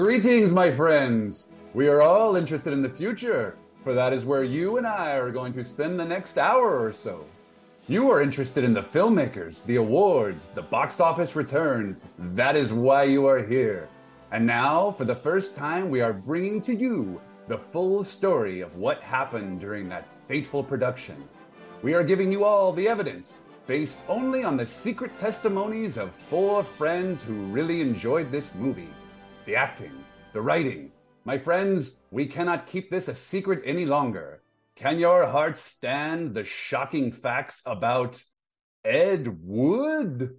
Greetings, my friends. We are all interested in the future, for that is where you and I are going to spend the next hour or so. You are interested in the filmmakers, the awards, the box office returns. That is why you are here. And now, for the first time, we are bringing to you the full story of what happened during that fateful production. We are giving you all the evidence, based only on the secret testimonies of four friends who really enjoyed this movie. The acting, the writing. My friends, we cannot keep this a secret any longer. Can your hearts stand the shocking facts about Ed Wood?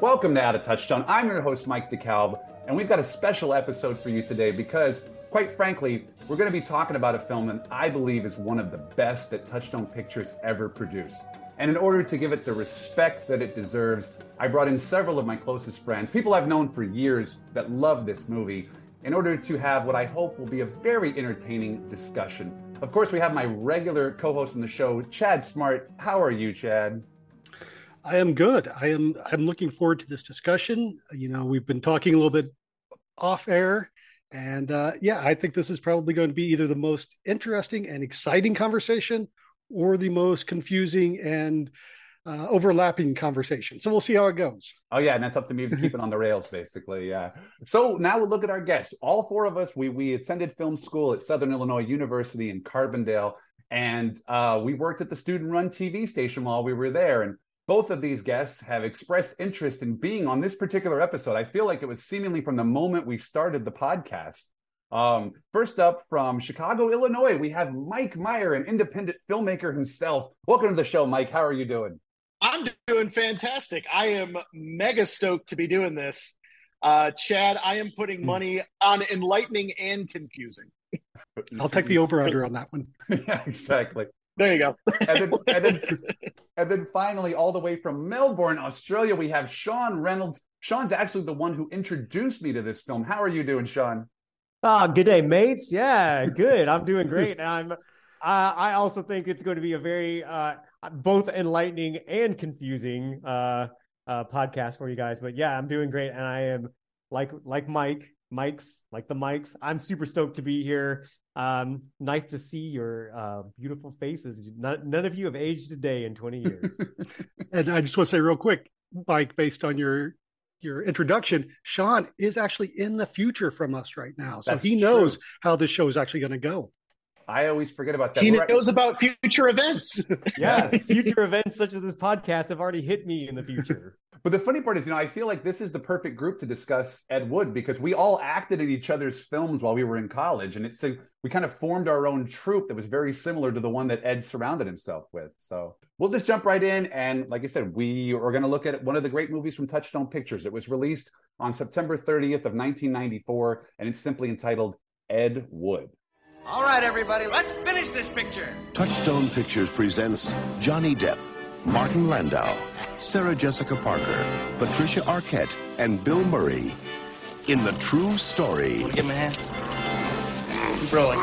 Welcome to Out of Touchstone. I'm your host, Mike DeKalb, and we've got a special episode for you today because, quite frankly, we're going to be talking about a film that I believe is one of the best that Touchstone Pictures ever produced. And in order to give it the respect that it deserves, I brought in several of my closest friends, people I've known for years that love this movie, in order to have what I hope will be a very entertaining discussion. Of course, we have my regular co-host on the show, Chad Smart. How are you, Chad? I am good. I'm looking forward to this discussion. You know, we've been talking a little bit off air, and yeah, I think this is probably going to be either the most interesting and exciting conversation or the most confusing and overlapping conversation. So we'll see how it goes. Oh yeah, and that's up to me to keep it on the rails, basically. Yeah. So now we'll look at our guests. All four of us, we attended film school at Southern Illinois University in Carbondale, and we worked at the student-run TV station while we were there. And both of these guests have expressed interest in being on this particular episode. I feel like it was seemingly from the moment we started the podcast. First up, from Chicago, Illinois, we have Mike Meyer, an independent filmmaker himself. Welcome to the show, Mike. How are you doing? I'm doing fantastic. I am mega stoked to be doing this. Chad, I am putting money on enlightening and confusing. I'll take the over-under on that one. Yeah, exactly. There you go. and then finally, all the way from Melbourne, Australia, we have Sean Reynolds. Sean's actually the one who introduced me to this film. How are you doing, Sean? Good day, mates. Yeah, good. I'm doing great. And I also think it's going to be a very both enlightening and confusing podcast for you guys. But yeah, I'm doing great, and I am like Mike's. I'm super stoked to be here. Nice to see your beautiful faces. None of you have aged a day in 20 years. And I just want to say real quick, Mike, based on your introduction, Sean is actually in the future from us right now. So that's he knows true. How this show is actually going to go. I always forget about that. He knows about future events. Yes, future events such as this podcast have already hit me in the future. But the funny part is, you know, I feel like this is the perfect group to discuss Ed Wood because we all acted in each other's films while we were in college. And it's we kind of formed our own troupe that was very similar to the one that Ed surrounded himself with. So we'll just jump right in. And like I said, we are going to look at one of the great movies from Touchstone Pictures. It was released on September 30th of 1994, and it's simply entitled Ed Wood. All right, everybody, let's finish this picture. Touchstone Pictures presents Johnny Depp, Martin Landau, Sarah Jessica Parker, Patricia Arquette, and Bill Murray in the true story. Give him a hand. Keep rolling.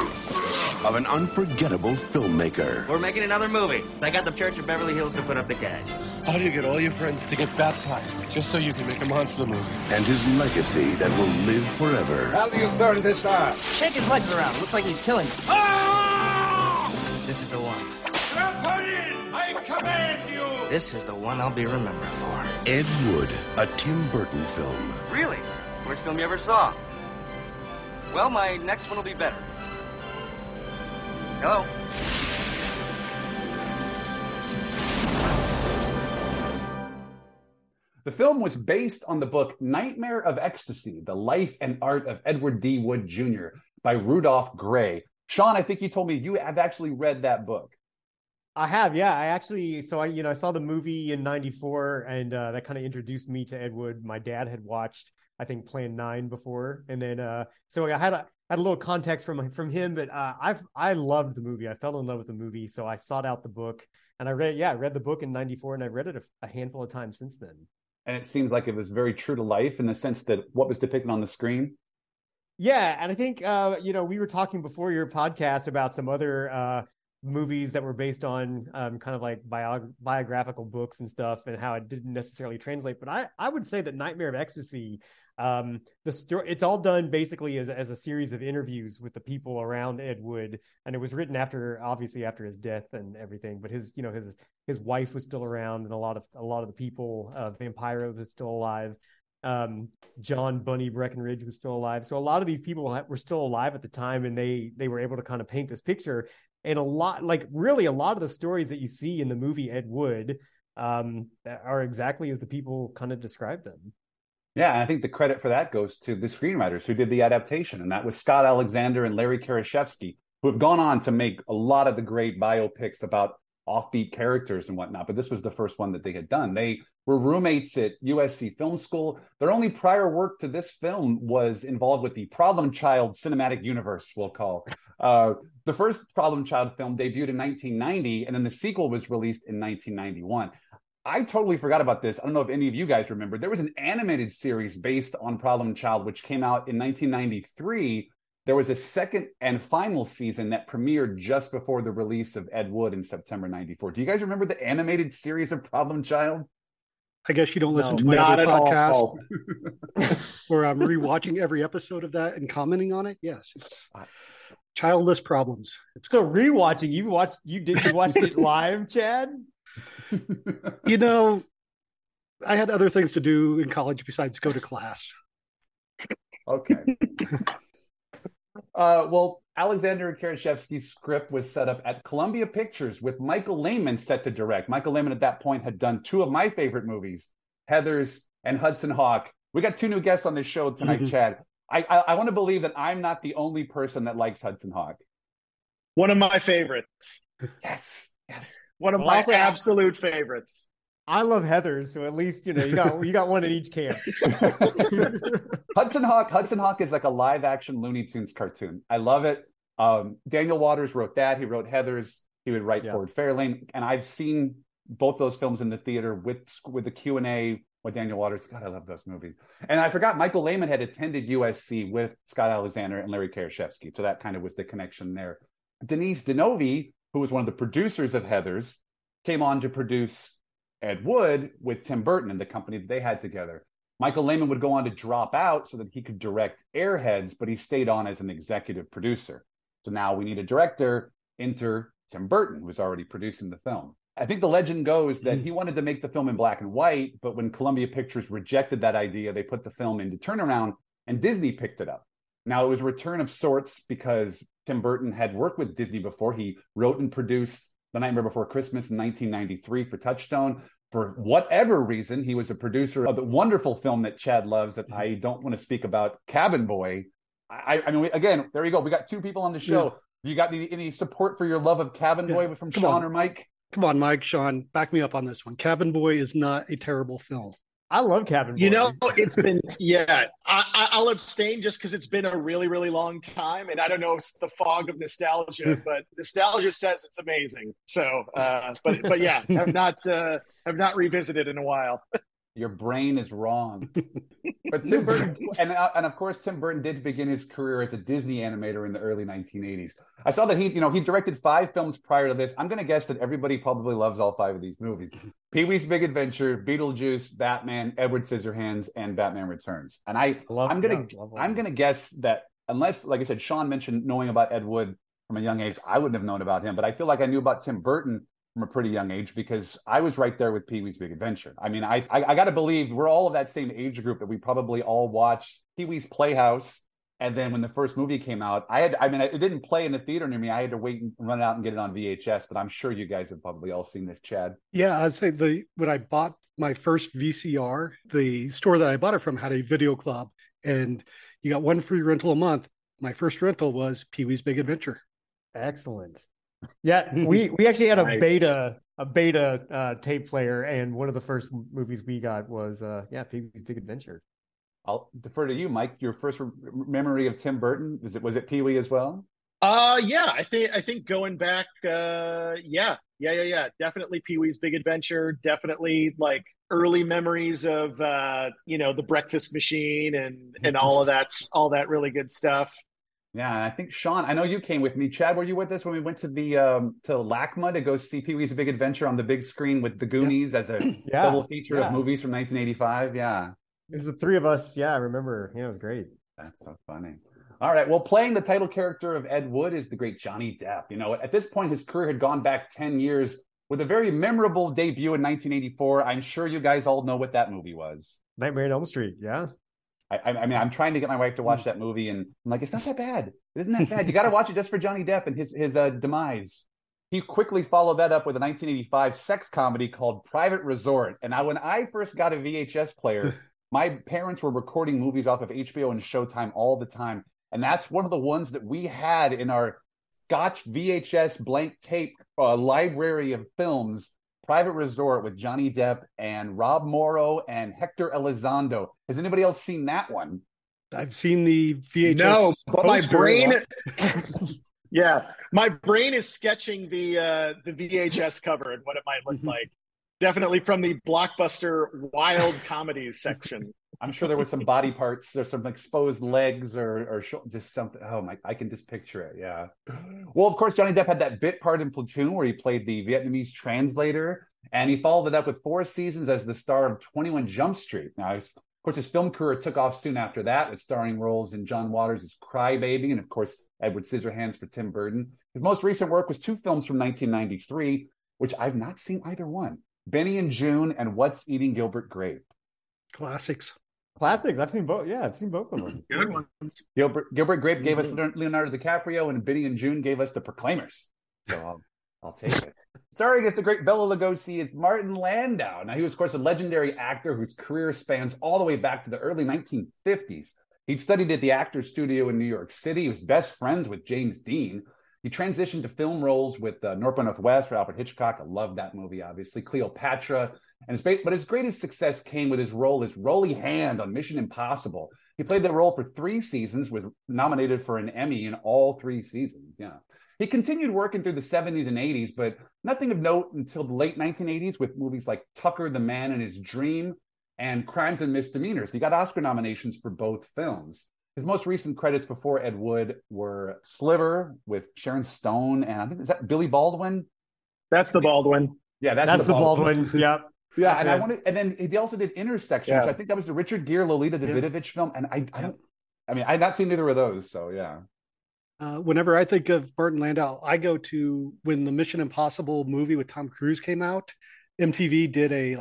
Of an unforgettable filmmaker. We're making another movie. I got the Church of Beverly Hills to put up the cash. How do you get all your friends to get baptized just so you can make a monster movie? And his legacy that will live forever. How do you burn this off? Shake his legs around. Looks like he's killing me. Oh! This is the one. I command you! This is the one I'll be remembered for. Ed Wood, a Tim Burton film. Really? Worst film you ever saw. Well, my next one will be better. Hello? The film was based on the book Nightmare of Ecstasy, The Life and Art of Edward D. Wood Jr. by Rudolph Gray. Sean, I think you told me you have actually read that book. I have, yeah. I actually, I saw the movie in 94, and that kind of introduced me to Ed Wood. My dad had watched, I think, Plan 9 before, and then so I had a little context from him, but I loved the movie. I fell in love with the movie, so I sought out the book, and I read the book in 94, and I've read it a handful of times since then. And it seems like it was very true to life in the sense that what was depicted on the screen. Yeah, and I think we were talking before your podcast about some other movies that were based on kind of like biographical books and stuff, and how it didn't necessarily translate. But I would say that Nightmare of Ecstasy, the story, it's all done basically as a series of interviews with the people around Ed Wood, and it was written after his death and everything. But his wife was still around, and a lot of the people, Vampira was still alive. John Bunny Breckenridge was still alive. So a lot of these people were still alive at the time, and they were able to kind of paint this picture. And a lot of the stories that you see in the movie Ed Wood are exactly as the people kind of described them. Yeah, and I think the credit for that goes to the screenwriters who did the adaptation, and that was Scott Alexander and Larry Karaszewski, who have gone on to make a lot of the great biopics about offbeat characters and whatnot, but this was the first one that they had done. They were roommates at USC Film School. Their only prior work to this film was involved with the Problem Child cinematic universe, we'll call. The first Problem Child film debuted in 1990, and then the sequel was released in 1991. I totally forgot about this. I don't know if any of you guys remember. There was an animated series based on Problem Child, which came out in 1993. There was a second and final season that premiered just before the release of Ed Wood in September 94. Do you guys remember the animated series of Problem Child? I guess you don't listen to my other podcast where I'm rewatching every episode of that and commenting on it. Yes, it's childless problems. So rewatching, you watched it live, Chad? I had other things to do in college besides go to class. Okay. Well, Alexander and Karaszewski's script was set up at Columbia Pictures with Michael Lehman set to direct. Michael Lehman at that point had done two of my favorite movies, Heathers and Hudson Hawk. We got two new guests on this show tonight, mm-hmm. Chad. I want to believe that I'm not the only person that likes Hudson Hawk. One of my favorites. Yes. One of my absolute favorites. I love Heathers, so at least, you got one in each camp. Hudson Hawk is like a live-action Looney Tunes cartoon. I love it. Daniel Waters wrote that. He wrote Heathers. He would write Ford Fairlane. And I've seen both those films in the theater with the Q&A with Daniel Waters. God, I love those movies. And I forgot Michael Lehman had attended USC with Scott Alexander and Larry Karaszewski. So that kind of was the connection there. Denise DeNovi, who was one of the producers of Heathers, came on to produce Ed Wood with Tim Burton and the company that they had together. Michael Lehman would go on to drop out so that he could direct Airheads, but he stayed on as an executive producer. So now we need a director, enter Tim Burton, who was already producing the film. I think the legend goes that he wanted to make the film in black and white, but when Columbia Pictures rejected that idea, they put the film into turnaround and Disney picked it up. Now it was a return of sorts because Tim Burton had worked with Disney before. He wrote and produced The Nightmare Before Christmas in 1993 for Touchstone. For whatever reason, he was a producer of the wonderful film that Chad loves that I don't want to speak about, Cabin Boy. I mean, there you go. We got two people on the show. Yeah. You got any support for your love of Cabin Boy from Sean or Mike? Come on, Mike, Sean, back me up on this one. Cabin Boy is not a terrible film. I love Cabin Boy. It's been, I'll abstain just because it's been a really, really long time. And I don't know if it's the fog of nostalgia, but nostalgia says it's amazing. So, but have not revisited in a while. Your brain is wrong. But Tim Burton, and of course, Tim Burton did begin his career as a Disney animator in the early 1980s. I saw that he directed 5 films prior to this. I'm going to guess that everybody probably loves all 5 of these movies. Pee Wee's Big Adventure, Beetlejuice, Batman, Edward Scissorhands, and Batman Returns. And I'm going to guess that unless, like I said, Sean mentioned knowing about Ed Wood from a young age, I wouldn't have known about him. But I feel like I knew about Tim Burton from a pretty young age because I was right there with Pee Wee's Big Adventure. I mean, I got to believe we're all of that same age group that we probably all watched Pee Wee's Playhouse. And then when the first movie came out, it didn't play in the theater near me. I had to wait and run it out and get it on VHS, but I'm sure you guys have probably all seen this, Chad. Yeah, I'd say when I bought my first VCR, the store that I bought it from had a video club, and you got one free rental a month. My first rental was Pee Wee's Big Adventure. Excellent. Yeah, we actually had a nice beta tape player, and one of the first movies we got was Pee Wee's Big Adventure. I'll defer to you, Mike. Your first memory of Tim Burton, was it Pee Wee as well? I think going back, definitely Pee Wee's Big Adventure. Definitely like early memories of the Breakfast Machine and all that really good stuff. Yeah, I think Sean, I know you came with me. Chad, were you with us when we went to the to LACMA to go see Pee Wee's Big Adventure on the big screen with the Goonies as a double feature of movies from 1985? Yeah, it was the three of us. Yeah, I remember. Yeah, it was great. That's so funny. All right. Well, playing the title character of Ed Wood is the great Johnny Depp. You know, at this point, his career had gone back 10 years with a very memorable debut in 1984. I'm sure you guys all know what that movie was. Nightmare on Elm Street. Yeah. I mean, I'm trying to get my wife to watch that movie, and I'm like, it's not that bad. It isn't that bad. You got to watch it just for Johnny Depp and his demise. He quickly followed that up with a 1985 sex comedy called Private Resort. And when I first got a VHS player, my parents were recording movies off of HBO and Showtime all the time. And that's one of the ones that we had in our Scotch VHS blank tape library of films, Private Resort with Johnny Depp and Rob Morrow and Hector Elizondo. Has anybody else seen that one? I've seen the VHS. No, but my brain... yeah, my brain is sketching the VHS cover and what it might look like. Definitely from the Blockbuster wild comedies section. I'm sure there was some body parts or some exposed legs or just something. Oh my, I can just picture it. Yeah. Well, of course, Johnny Depp had that bit part in Platoon where he played the Vietnamese translator, and he followed it up with 4 seasons as the star of 21 Jump Street. Now, of course, his film career took off soon after that with starring roles in John Waters' as Crybaby and, of course, Edward Scissorhands for Tim Burton. His most recent work was 2 films from 1993, which I've not seen either one, Benny and June and What's Eating Gilbert Grape. Classics. I've seen both. Yeah, I've seen both of them. Good ones. Gilbert Grape gave us Leonardo DiCaprio, and Benny and June gave us The Proclaimers. So I'll take it. Starring as the great Bela Lugosi is Martin Landau. Now, he was, of course, a legendary actor whose career spans all the way back to the early 1950s. He'd studied at the Actors Studio in New York City. He was best friends with James Dean. He transitioned to film roles with North by Northwest for Alfred Hitchcock. I love that movie, obviously. Cleopatra. But his greatest success came with his role as Rolly Hand on Mission Impossible. He played that role for 3 seasons, was nominated for an Emmy in all 3 seasons. Yeah, he continued working through the 70s and 80s, but nothing of note until the late 1980s with movies like Tucker, The Man and His Dream, and Crimes and Misdemeanors. He got Oscar nominations for both films. His most recent credits before Ed Wood were Sliver with Sharon Stone, and I think, is that Billy Baldwin? That's the Baldwin. Yeah, that's the Baldwin. Yep. Yeah, that's and then he also did Intersection, which I think that was the Richard Gere Lolita Davidovich film, and I've not seen either of those, so yeah. Whenever I think of Martin Landau, I go to when the Mission Impossible movie with Tom Cruise came out. MTV did a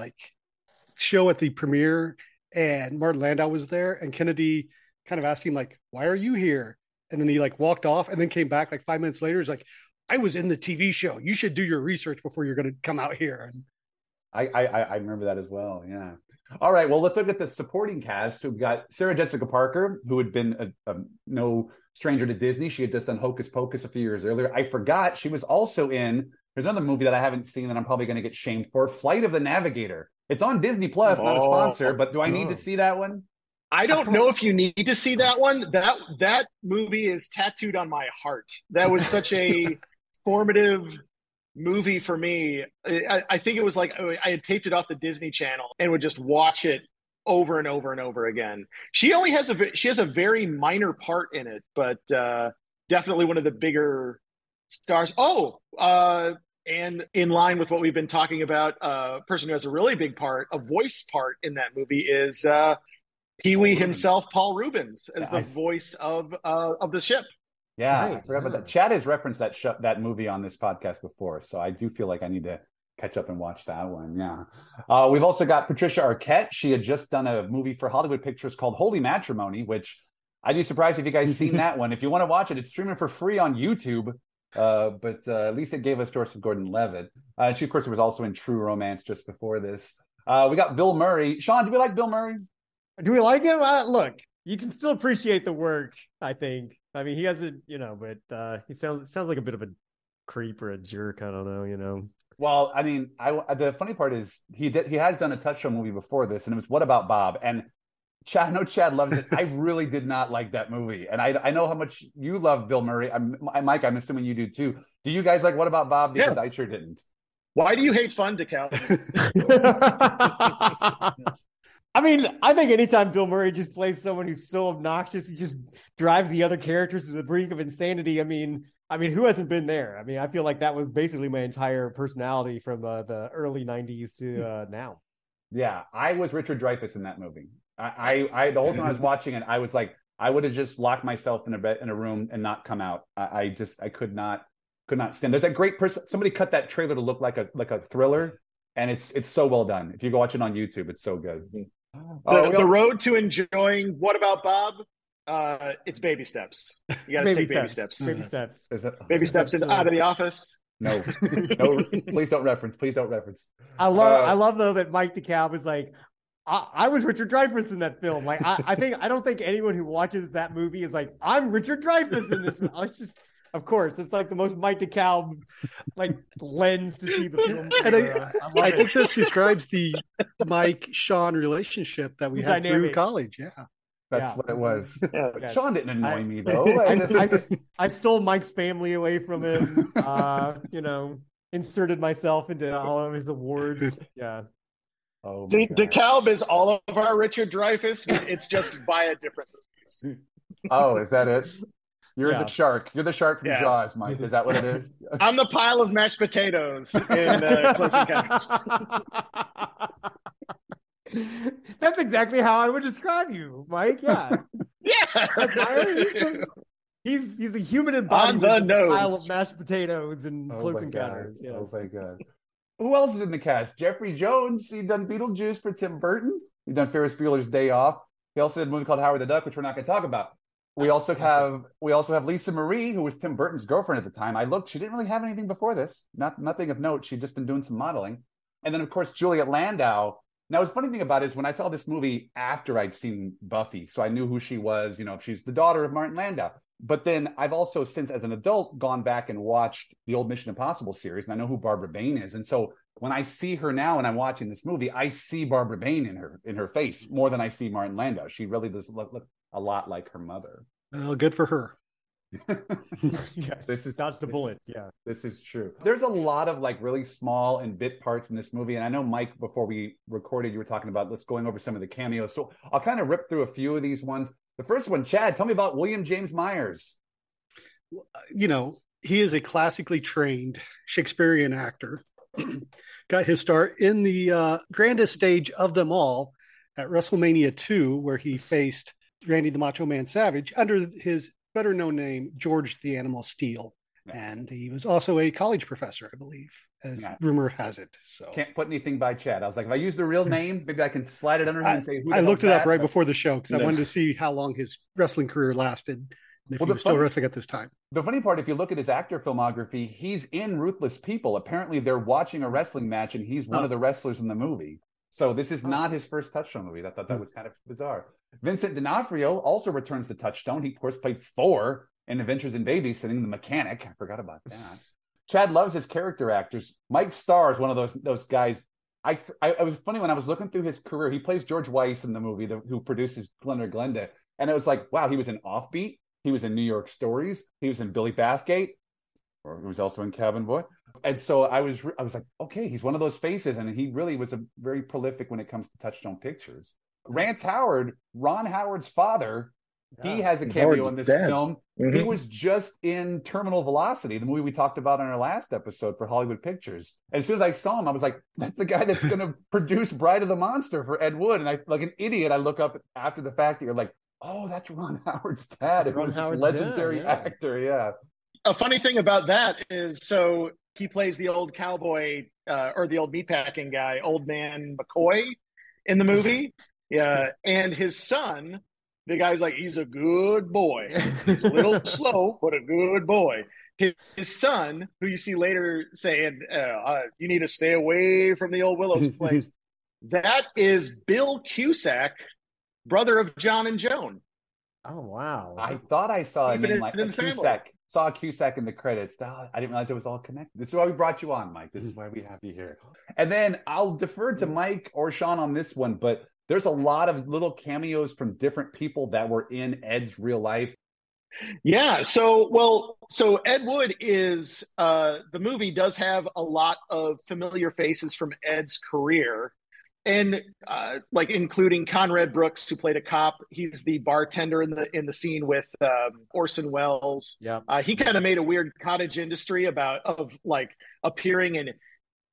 show at the premiere, and Martin Landau was there, and Kennedy kind of asked him why are you here? And then he walked off and then came back 5 minutes later. He's like, I was in the TV show. You should do your research before you're going to come out here. And I remember that as well. Yeah. All right. Well, let's look at the supporting cast. We've got Sarah Jessica Parker, who had been no stranger to Disney. She had just done Hocus Pocus a few years earlier. I forgot she was also in, there's another movie that I haven't seen that I'm probably going to get shamed for, Flight of the Navigator. It's on Disney Plus, not a sponsor, but do I need to see that one? I don't know if you need to see that one. That movie is tattooed on my heart. That was such a formative movie for me. I think it was I had taped it off the Disney Channel and would just watch it over and over and over again. She only has a very minor part in it, but definitely one of the bigger stars. And in line with what we've been talking about, a person who has a really big part, a voice part in that movie is Pee-wee himself, Paul Rubens, as the voice of the ship. Yeah, right. I forgot about that. Chad has referenced that movie on this podcast before, so I do feel like I need to catch up and watch that one. Yeah, we've also got Patricia Arquette. She had just done a movie for Hollywood Pictures called Holy Matrimony, which I'd be surprised if you guys seen that one. If you want to watch it, it's streaming for free on YouTube. But at least it gave us Joseph Gordon-Levitt. She, of course, was also in True Romance just before this. We got Bill Murray. Sean, do we like Bill Murray? Do we like him? Look, you can still appreciate the work, I think. I mean, he hasn't, you know, but he sounds like a bit of a creep or a jerk. I don't know, you know. Well, I mean, the funny part is he has done a Touchstone movie before this, and it was What About Bob? And Chad, I know Chad loves it. I really did not like that movie. And I know how much you love Bill Murray. Mike, I'm assuming you do too. Do you guys like What About Bob? Because yeah. I sure didn't. Why do you hate fun, DeKalb? I mean, I think anytime Bill Murray just plays someone who's so obnoxious, he just drives the other characters to the brink of insanity. I mean, who hasn't been there? I mean, I feel like that was basically my entire personality from the early 90s to now. Yeah, I was Richard Dreyfuss in that movie. I the whole time I was watching it, I was like, I would have just locked myself in a bed in a room and not come out. I could not stand. There's that great person. Somebody cut that trailer to look like a thriller, and it's so well done. If you go watch it on YouTube, it's so good. The road to enjoying What About Bob? It's baby steps. You got to take baby steps. Baby steps. Baby steps is out of the office. No. Please don't reference. I love though that Mike DeKalb is like, I was Richard Dreyfuss in that film. Like, I don't think anyone who watches that movie is like, I'm Richard Dreyfuss in this. It's just, of course, it's like the most Mike DeKalb like lens to see the film. And I think this describes the Mike Sean relationship that we had through college. Yeah, that's what it was. Yeah. Sean didn't annoy me though. I stole Mike's family away from him. You know, inserted myself into all of his awards. Yeah. Oh, DeKalb is all of our Richard Dreyfuss. It's just by a different movie. Oh, is that it? You're the shark. You're the shark from Jaws, Mike. Is that what it is? I'm the pile of mashed potatoes in Close Encounters. That's exactly how I would describe you, Mike. Yeah. Like, why are you... He's a human embodiment on the nose. Pile of mashed potatoes in Close Encounters. Yes. Oh my God. Who else is in the cast? Jeffrey Jones. He'd done Beetlejuice for Tim Burton. He'd done Ferris Bueller's Day Off. He also did a movie called Howard the Duck, which we're not going to talk about. We also have Lisa Marie, who was Tim Burton's girlfriend at the time. I looked; she didn't really have anything before this. Nothing of note. She'd just been doing some modeling. And then, of course, Juliet Landau. Now, the funny thing about it is when I saw this movie after I'd seen Buffy, so I knew who she was. You know, she's the daughter of Martin Landau. But then I've also, since as an adult, gone back and watched the old Mission Impossible series, and I know who Barbara Bain is. And so when I see her now and I'm watching this movie, I see Barbara Bain in her face more than I see Martin Landau. She really does look a lot like her mother. Well, good for her. Yes, dodged a bullet. Yeah, this is true. There's a lot of like really small and bit parts in this movie, and I know Mike, before we recorded, you were talking about going over some of the cameos. So I'll kind of rip through a few of these ones. The first one, Chad, tell me about William James Myers. You know, he is a classically trained Shakespearean actor. Got his start in the grandest stage of them all at WrestleMania 2, where he faced Randy the Macho Man Savage under his better-known name, George the Animal Steele. Yeah. And he was also a college professor, I believe, as rumor has it. So can't put anything by Chad. I was like, if I use the real name, maybe I can slide it under him and say who. I looked it up right before the show because I wanted to see how long his wrestling career lasted and if he was still wrestling at this time. The funny part, if you look at his actor filmography, he's in Ruthless People. Apparently, they're watching a wrestling match, and he's one of the wrestlers in the movie. So this is not his first Touchstone movie. I thought that was kind of bizarre. Vincent D'Onofrio also returns to Touchstone. He, of course, played Thor in Adventures in Babysitting, the mechanic. I forgot about that. Chad loves his character actors. Mike Starr is one of those guys. It was funny when I was looking through his career. He plays George Weiss in the movie who produces Glenn or Glenda. And it was like, wow, he was in Offbeat. He was in New York Stories. He was in Billy Bathgate. Or he was also in Cabin Boy. And so I was like, okay, he's one of those faces. And he really was very prolific when it comes to Touchstone Pictures. Rance Howard, Ron Howard's father, he has a cameo in this film. Mm-hmm. He was just in Terminal Velocity, the movie we talked about in our last episode for Hollywood Pictures. And as soon as I saw him, I was like, that's the guy that's going to produce Bride of the Monster for Ed Wood. And I, like an idiot, I look up after the fact that you're like, oh, that's Ron Howard's dad. It was a legendary actor, yeah. A funny thing about that is, so he plays the old cowboy or the old meatpacking guy, Old Man McCoy, in the movie. Yeah, and his son, the guy's like, he's a good boy. He's a little slow, but a good boy. His son, who you see later saying, you need to stay away from the old Willow's place, That is Bill Cusack, brother of John and Joan. Oh, wow. I thought I saw him in like Cusack. Saw Cusack in the credits. I didn't realize it was all connected. This is why we brought you on, Mike. This is why we have you here. And then I'll defer to Mike or Sean on this one, but there's a lot of little cameos from different people that were in Ed's real life. Yeah. So Ed Wood is, the movie does have a lot of familiar faces from Ed's career. And like including Conrad Brooks, who played a cop. He's the bartender in the scene with Orson Welles. Yeah, he kind of made a weird cottage industry of like appearing in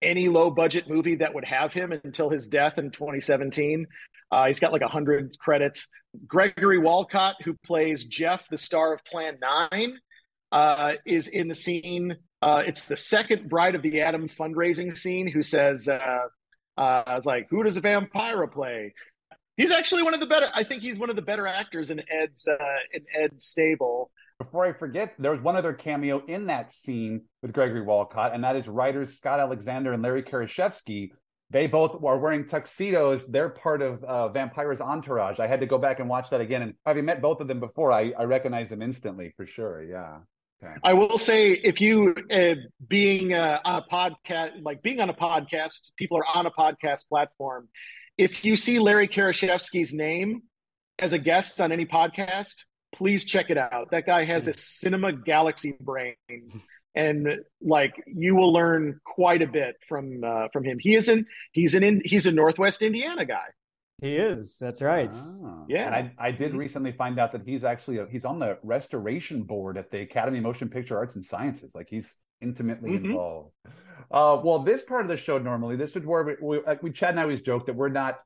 any low budget movie that would have him until his death in 2017. He's got like 100 credits. Gregory Walcott, who plays Jeff, the star of Plan 9, is in the scene. It's the second Bride of the Atom fundraising scene. Who says? I was like, who does a Vampira play? He's actually one of the better. I think he's one of the better actors in Ed's stable. Before I forget, there was one other cameo in that scene with Gregory Walcott, and that is writers Scott Alexander and Larry Karaszewski. They both are wearing tuxedos. They're part of Vampira's entourage. I had to go back and watch that again. And having met both of them before, I recognized them instantly for sure. Yeah. Okay. I will say, if you people are on a podcast platform, if you see Larry Karaszewski's name as a guest on any podcast, please check it out. That guy has a cinema galaxy brain, and like you will learn quite a bit from him. He's a Northwest Indiana guy. He is. That's right. Oh. Yeah. And I did recently find out that he's actually he's on the restoration board at the Academy of Motion Picture Arts and Sciences. Like he's intimately involved. Well, this part of the show, normally, this is where we Chad and I always joke that we're not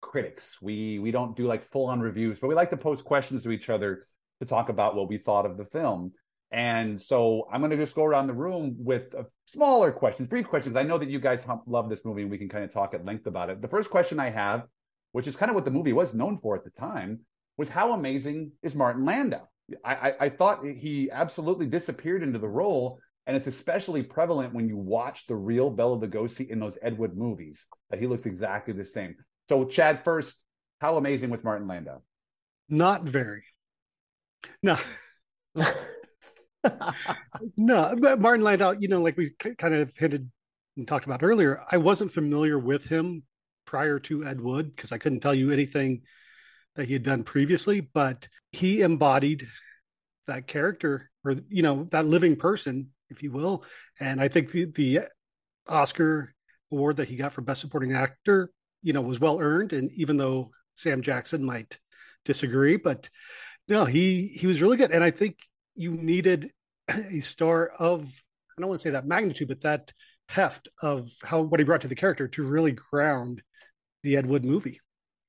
critics. We don't do like full on reviews, but we like to post questions to each other to talk about what we thought of the film. And so I'm going to just go around the room with smaller questions, brief questions. I know that you guys love this movie and we can kind of talk at length about it. The first question I have, which is kind of what the movie was known for at the time, was how amazing is Martin Landau? I thought he absolutely disappeared into the role, and it's especially prevalent when you watch the real Bela Lugosi in those Ed Wood movies, that he looks exactly the same. So, Chad, first, how amazing was Martin Landau? Not very. No. No, but Martin Landau, you know, like we kind of hinted and talked about earlier, I wasn't familiar with him prior to Ed Wood, because I couldn't tell you anything that he had done previously, but he embodied that character, or, you know, that living person, if you will. And I think the Oscar award that he got for Best Supporting Actor, you know, was well earned. And even though Sam Jackson might disagree, but no, he was really good. And I think you needed a star of, I don't want to say that magnitude, but that heft of what he brought to the character to really ground the Ed Wood movie.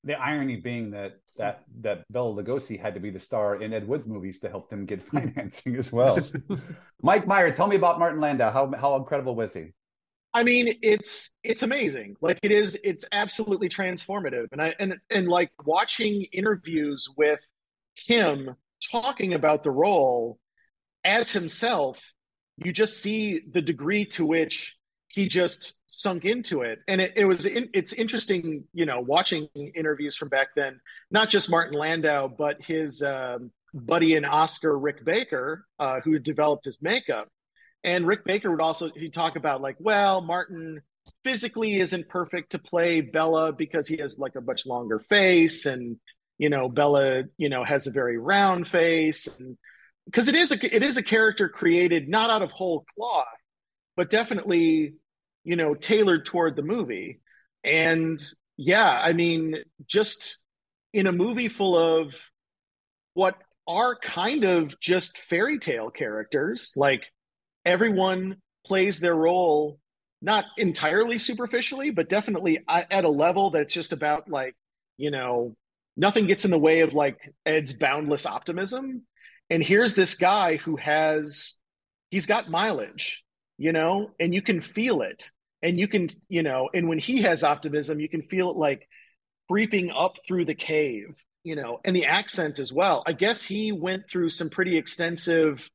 The irony being that Bela Lugosi had to be the star in Ed Wood's movies to help them get financing as well. Mike Meyer, tell me about Martin Landau. How incredible was he? I mean, it's amazing. Like it's absolutely transformative. And I like watching interviews with him talking about the role as himself, you just see the degree to which he just sunk into it. And it's interesting, you know, watching interviews from back then, not just Martin Landau, but his buddy and Oscar, Rick Baker, who developed his makeup. And Rick Baker would also, he'd talk about like, well, Martin physically isn't perfect to play Bela because he has like a much longer face. And, you know, Bela, you know, has a very round face. And because it is a character created not out of whole cloth, but definitely, you know, tailored toward the movie. And yeah, I mean, just in a movie full of what are kind of just fairy tale characters, like everyone plays their role, not entirely superficially, but definitely at a level that's just about like, you know, nothing gets in the way of like Ed's boundless optimism. And here's this guy who he's got mileage, you know, and you can feel it, and you can, you know, and when he has optimism, you can feel it like creeping up through the cave, you know, and the accent as well. I guess he went through some pretty extensive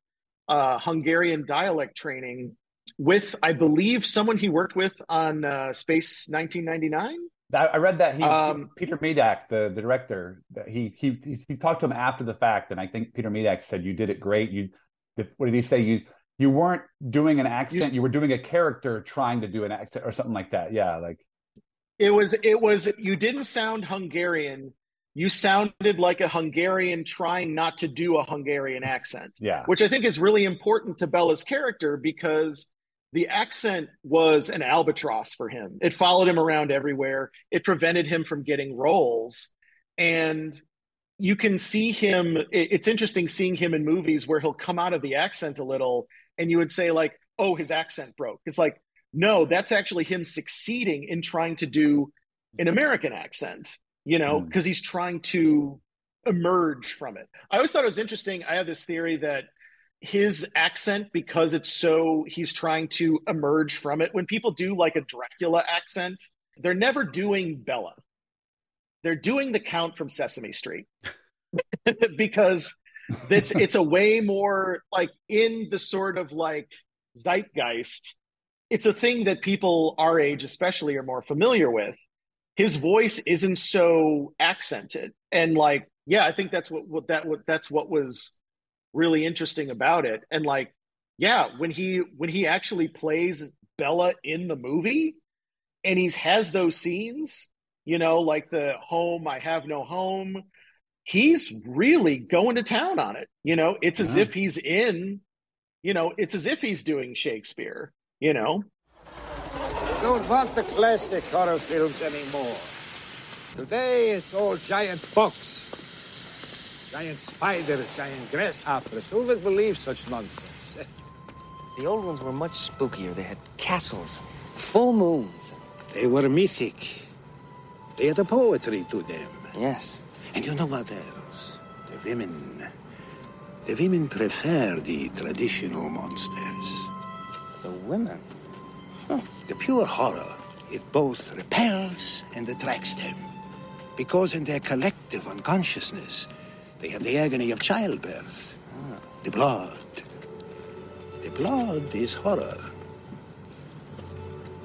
Hungarian dialect training with, I believe, someone he worked with on Space 1999. I read that he Peter Medak, the director, he talked to him after the fact, and I think Peter Medak said, "You did it great. You, what did he say? You weren't doing an accent. You were doing a character trying to do an accent or something like that." Yeah, like it was. You didn't sound Hungarian. You sounded like a Hungarian trying not to do a Hungarian accent. Yeah, which I think is really important to Bella's character, because the accent was an albatross for him. It followed him around everywhere. It prevented him from getting roles. And you can see him, it's interesting seeing him in movies where he'll come out of the accent a little and you would say like, oh, his accent broke. It's like, no, that's actually him succeeding in trying to do an American accent, you know, because he's trying to emerge from it. I always thought it was interesting. I have this theory that his accent, because it's so, he's trying to emerge from it. When people do like a Dracula accent, they're never doing Bela. They're doing the Count from Sesame Street because it's a way more like in the sort of like zeitgeist. It's a thing that people our age especially are more familiar with. His voice isn't so accented. And like, yeah, I think that's what was really interesting about it. And like, yeah, when he actually plays Bela in the movie and he has those scenes, you know, like the home, I have no home, he's really going to town on it. You know, it's as if he's in, you know, it's as if he's doing Shakespeare, you know. I don't want the classic horror films anymore. Today it's all giant fox. Giant spiders, giant grasshoppers. Who would believe such nonsense? The old ones were much spookier. They had castles, full moons. They were mythic. They had a poetry to them. Yes. And you know what else? The women prefer the traditional monsters. The women? Huh. The pure horror, it both repels and attracts them. Because in their collective unconsciousness, they have the agony of childbirth. Ah. The blood. The blood is horror.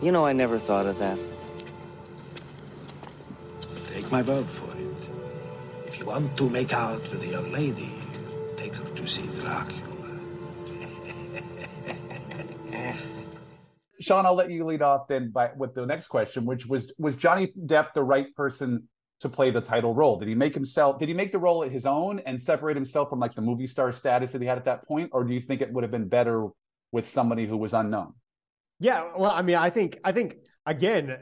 You know, I never thought of that. Take my word for it. If you want to make out with a young lady, take her to see Dracula. Sean, I'll let you lead off then with the next question, which was Johnny Depp the right person to play the title role? Did he make the role his own and separate himself from like the movie star status that he had at that point? Or do you think it would have been better with somebody who was unknown? Yeah. Well, I mean, I think again,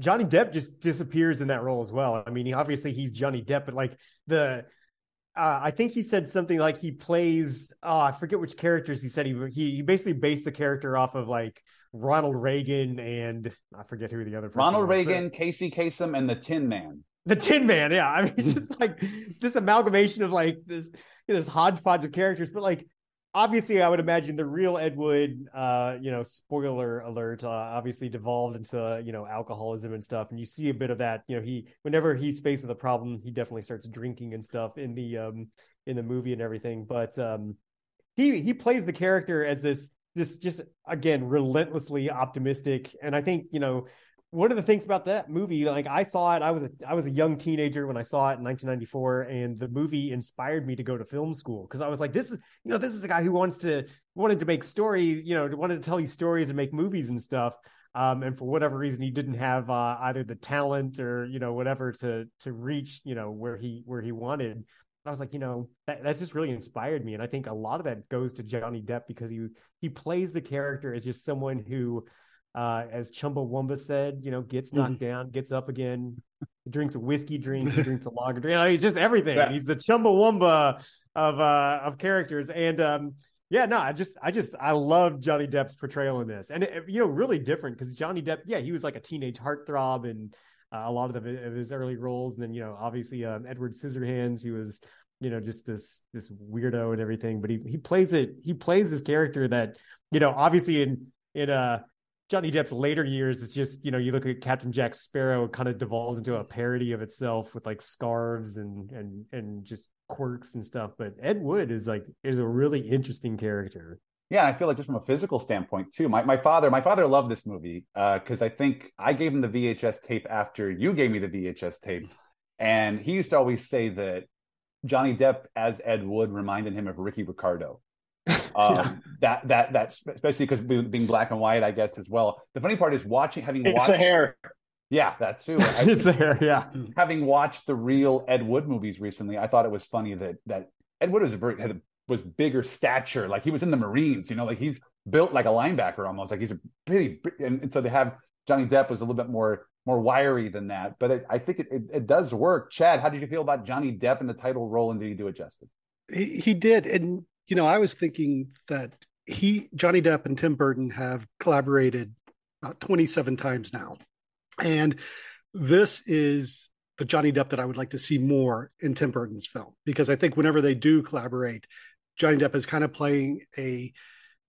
Johnny Depp just disappears in that role as well. I mean, obviously he's Johnny Depp, but like I think he said something like he plays, I forget which characters he said. He basically based the character off of like Ronald Reagan and I forget who the other person was. Ronald Reagan, Casey Kasem, and the Tin Man. The Tin Man, yeah. I mean, just like this amalgamation of like this hodgepodge of characters. But like, obviously, I would imagine the real Ed Wood, you know, spoiler alert, obviously devolved into, you know, alcoholism and stuff. And you see a bit of that. You know, whenever he's faced with a problem, he definitely starts drinking and stuff in the movie and everything. But he plays the character as this just again relentlessly optimistic. And I think, you know, one of the things about that movie, like I saw it, I was a young teenager when I saw it in 1994, and the movie inspired me to go to film school because I was like, this is a guy who wanted to make stories, you know, wanted to tell these stories and make movies and stuff. And for whatever reason, he didn't have either the talent or, you know, whatever to reach, you know, where he wanted. And I was like, you know, that just really inspired me, and I think a lot of that goes to Johnny Depp because he plays the character as just someone who, as Chumbawamba said, you know, gets knocked down, gets up again, drinks a whiskey drink, he drinks a lager drink. I mean, he's just everything. Yeah. He's the Chumbawamba of characters. And I love Johnny Depp's portrayal in this, and it, you know, really different because Johnny Depp, yeah, he was like a teenage heartthrob and a lot of his early roles, and then, you know, obviously Edward Scissorhands, he was, you know, just this weirdo and everything, but he plays this character that, you know, obviously in Johnny Depp's later years is just, you know, you look at Captain Jack Sparrow, it kind of devolves into a parody of itself with like scarves and just quirks and stuff. But Ed Wood is a really interesting character. Yeah, I feel like just from a physical standpoint too. My father loved this movie because I think I gave him the VHS tape after you gave me the VHS tape, and he used to always say that Johnny Depp as Ed Wood reminded him of Ricky Ricardo. That especially because being black and white, I guess as well. The funny part is watching the hair. Yeah, that too. It's the hair. Yeah, having watched the real Ed Wood movies recently, I thought it was funny that Ed Wood was bigger stature, like he was in the Marines, like he's built like a linebacker almost, like he's a pretty, and so they have Johnny Depp was a little bit more wiry than that, but I think it does work. Chad, how did you feel about Johnny Depp in the title role, and did he do it justice? He did, and I was thinking that Johnny Depp and Tim Burton have collaborated about 27 times now, and this is the Johnny Depp that I would like to see more in Tim Burton's film, because I think whenever they do collaborate, Johnny Depp is kind of playing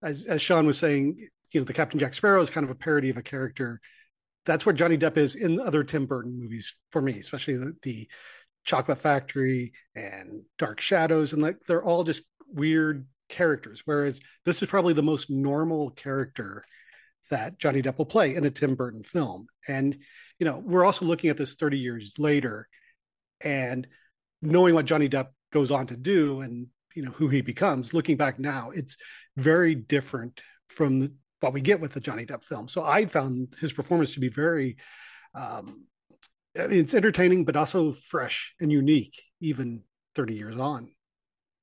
as Sean was saying, the Captain Jack Sparrow is kind of a parody of a character. That's where Johnny Depp is in other Tim Burton movies for me, especially the Chocolate Factory and Dark Shadows. And like, they're all just weird characters. Whereas this is probably the most normal character that Johnny Depp will play in a Tim Burton film. And, we're also looking at this 30 years later and knowing what Johnny Depp goes on to do and, who he becomes, looking back now, it's very different from what we get with the Johnny Depp film. So I found his performance to be very, it's entertaining, but also fresh and unique, even 30 years on.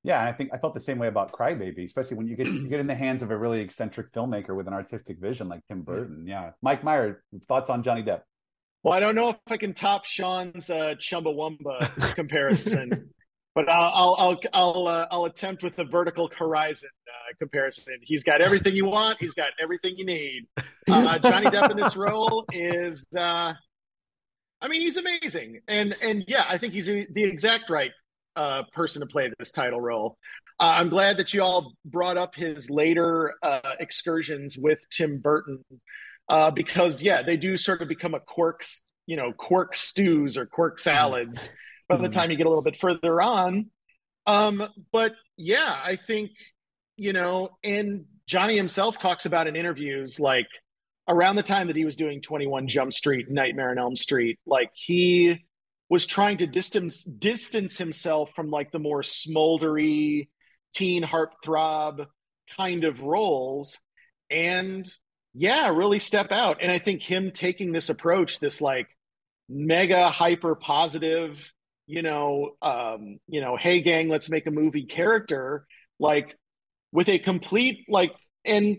Yeah, I think I felt the same way about Cry Baby, especially when you get in the hands of a really eccentric filmmaker with an artistic vision like Tim Burton. Yeah. Mike Meyer, thoughts on Johnny Depp? Well, I don't know if I can top Sean's Chumbawamba comparison, but I'll attempt with the Vertical Horizon comparison. He's got everything you want. He's got everything you need. Johnny Depp in this role is, he's amazing, and yeah, I think he's the exact right person to play this title role. I'm glad that you all brought up his later excursions with Tim Burton because they do sort of become a quirk stews or quirk salads by the time you get a little bit further on. But yeah, I think and Johnny himself talks about in interviews, like around the time that he was doing 21 Jump Street, Nightmare on Elm Street, like he was trying to distance himself from like the more smoldery teen heartthrob kind of roles and really step out. And I think him taking this approach, this like mega hyper positive, hey gang, let's make a movie character, like with a complete like, and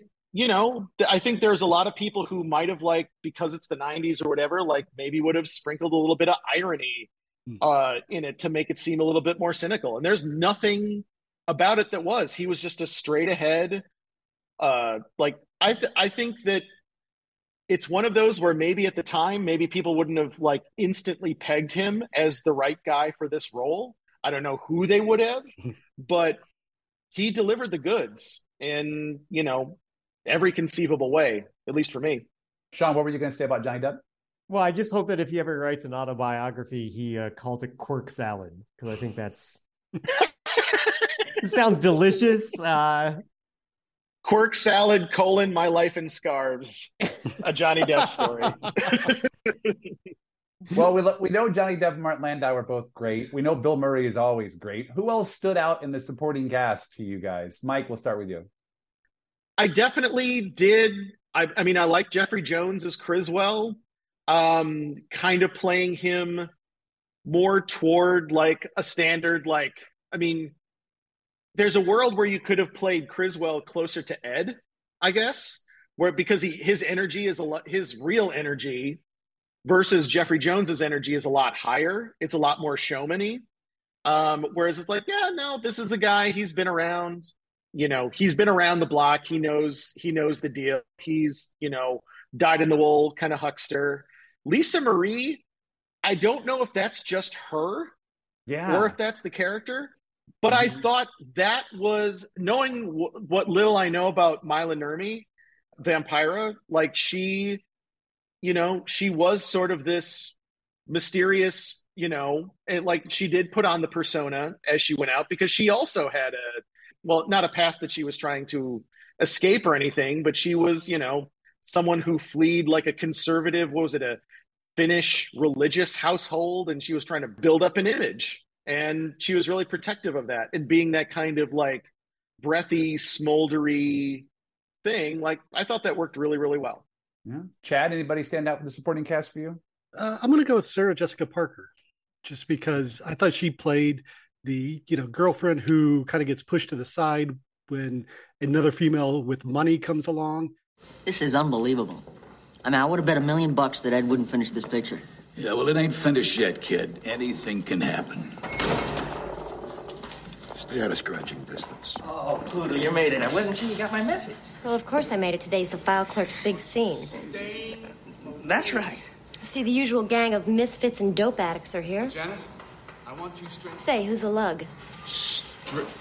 I think there's a lot of people who might have because it's the 90s or whatever, like maybe would have sprinkled a little bit of irony in it to make it seem a little bit more cynical. And there's nothing about it that was. He was just a straight ahead. I think that it's one of those where maybe at the time, maybe people wouldn't have like instantly pegged him as the right guy for this role. I don't know who they would have, but he delivered the goods and, every conceivable way, at least for me. Sean, what were you going to say about Johnny Depp? Well, I just hope that if he ever writes an autobiography, he calls it quirk salad, because I think that's it sounds delicious. Quirk salad, my life in scarves, a Johnny Depp story. Well, we know Johnny Depp and Martin Landau are both great. We know Bill Murray is always great. Who else stood out in the supporting cast to you guys? Mike, we'll start with you. I definitely did. I like Jeffrey Jones as Criswell, kind of playing him more toward like a standard, like, there's a world where you could have played Criswell closer to Ed, I guess, where because his energy is his real energy versus Jeffrey Jones's energy is a lot higher. It's a lot more showman-y. Whereas it's like, this is the guy, he's been around. He's been around the block. He knows the deal. He's, dyed in the wool kind of huckster. Lisa Marie, I don't know if that's just her or if that's the character, but I thought that was, knowing what little I know about Mila Nurmi, Vampira, like she, she was sort of this mysterious, and like she did put on the persona as she went out because she also had not a past that she was trying to escape or anything, but she was, you know, someone who fled like a conservative, what was it, a Finnish religious household, and she was trying to build up an image. And she was really protective of that. And being that kind of like breathy, smoldery thing, like I thought that worked really, really well. Yeah. Chad, anybody stand out for the supporting cast for you? I'm going to go with Sarah Jessica Parker, just because I thought she played the, you know, girlfriend who kind of gets pushed to the side when another female with money comes along. This is unbelievable. I mean, I would have bet $1 million that Ed wouldn't finish this picture. Yeah, well, it ain't finished yet, kid. Anything can happen. Stay out of scratching distance. Oh, Poodle, you made it. I wasn't sure you got my message. Well, of course I made it. Today's the file clerk's big scene. That's right. See, the usual gang of misfits and dope addicts are here. Janet, I want you straight... Say, who's a lug?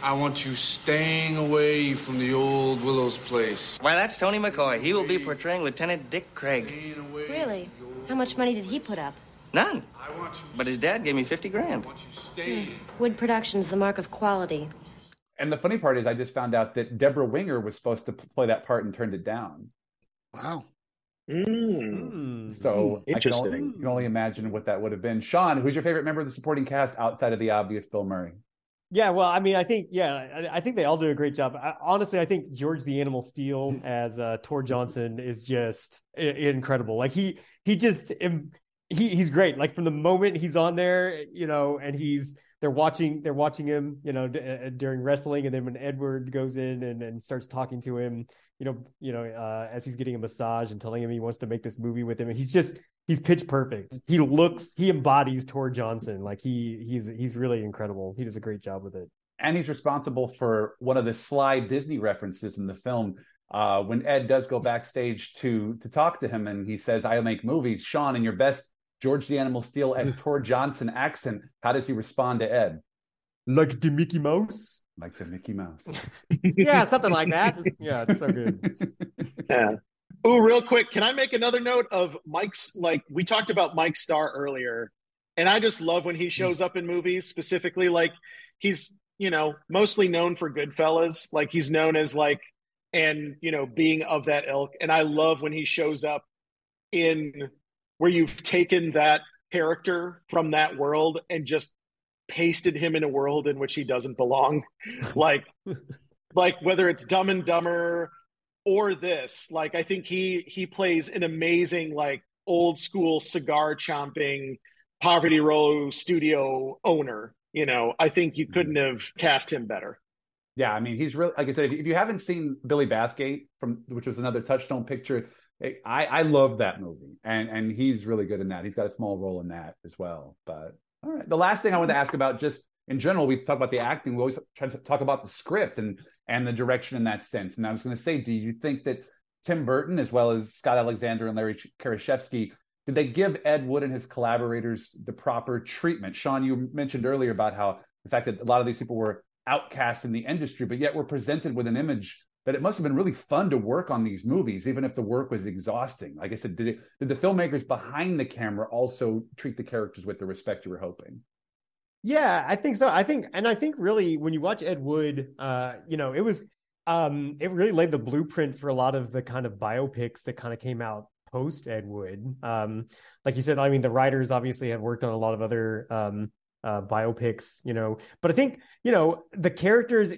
I want you staying away from the old Willow's place. Why, that's Tony McCoy. He will be portraying Lieutenant Dick Craig. Really? How much money did he put up? None. But his dad gave me $50,000. Wood Productions, the mark of quality. And the funny part is I just found out that Deborah Winger was supposed to play that part and turned it down. Wow. So interesting. I can only imagine what that would have been. Sean, who's your favorite member of the supporting cast outside of the obvious Bill Murray? Yeah, well, I mean, I think they all do a great job. Honestly, I think George the Animal Steele as Tor Johnson is just incredible. Like he's great. Like from the moment he's on there, you know, and they're watching him, you know, during wrestling, and then when Edward goes in and starts talking to him, you know, as he's getting a massage and telling him he wants to make this movie with him, and he's pitch perfect. He embodies Tor Johnson. Like he's really incredible. He does a great job with it. And he's responsible for one of the sly Disney references in the film. When Ed does go backstage to talk to him and he says, "I make movies," Sean, in your best George the Animal Steele as Tor Johnson accent, how does he respond to Ed? Like the Mickey Mouse? Like the Mickey Mouse. Yeah, something like that. Yeah, it's so good. Yeah. Oh, real quick, can I make another note of Mike's, like, we talked about Mike Starr earlier, and I just love when he shows up in movies, specifically, like, he's, you know, mostly known for Goodfellas, like, he's known as, like, and, you know, being of that ilk, and I love when he shows up in where you've taken that character from that world and just pasted him in a world in which he doesn't belong. like, whether it's Dumb and Dumber... or this, like, I think he plays an amazing, like, old school cigar chomping Poverty Row studio owner. You know, I think you couldn't have cast him better. Yeah, I mean, he's really, like I said, if you haven't seen Billy Bathgate, which was another Touchstone picture, I love that movie, and he's really good in that. He's got a small role in that as well. But all right, the last thing I want to ask about, just in general, we talk about the acting. We always try to talk about the script and the direction in that sense. And I was going to say, do you think that Tim Burton, as well as Scott Alexander and Larry Karaszewski, did they give Ed Wood and his collaborators the proper treatment? Sean, you mentioned earlier about how the fact that a lot of these people were outcast in the industry, but yet were presented with an image that it must have been really fun to work on these movies, even if the work was exhausting. Like I said, did the filmmakers behind the camera also treat the characters with the respect you were hoping? Yeah, I think so. I think really when you watch Ed Wood, you know, it was it really laid the blueprint for a lot of the kind of biopics that kind of came out post Ed Wood. Like you said, I mean, the writers obviously have worked on a lot of other biopics, you know, but I think, you know, the characters,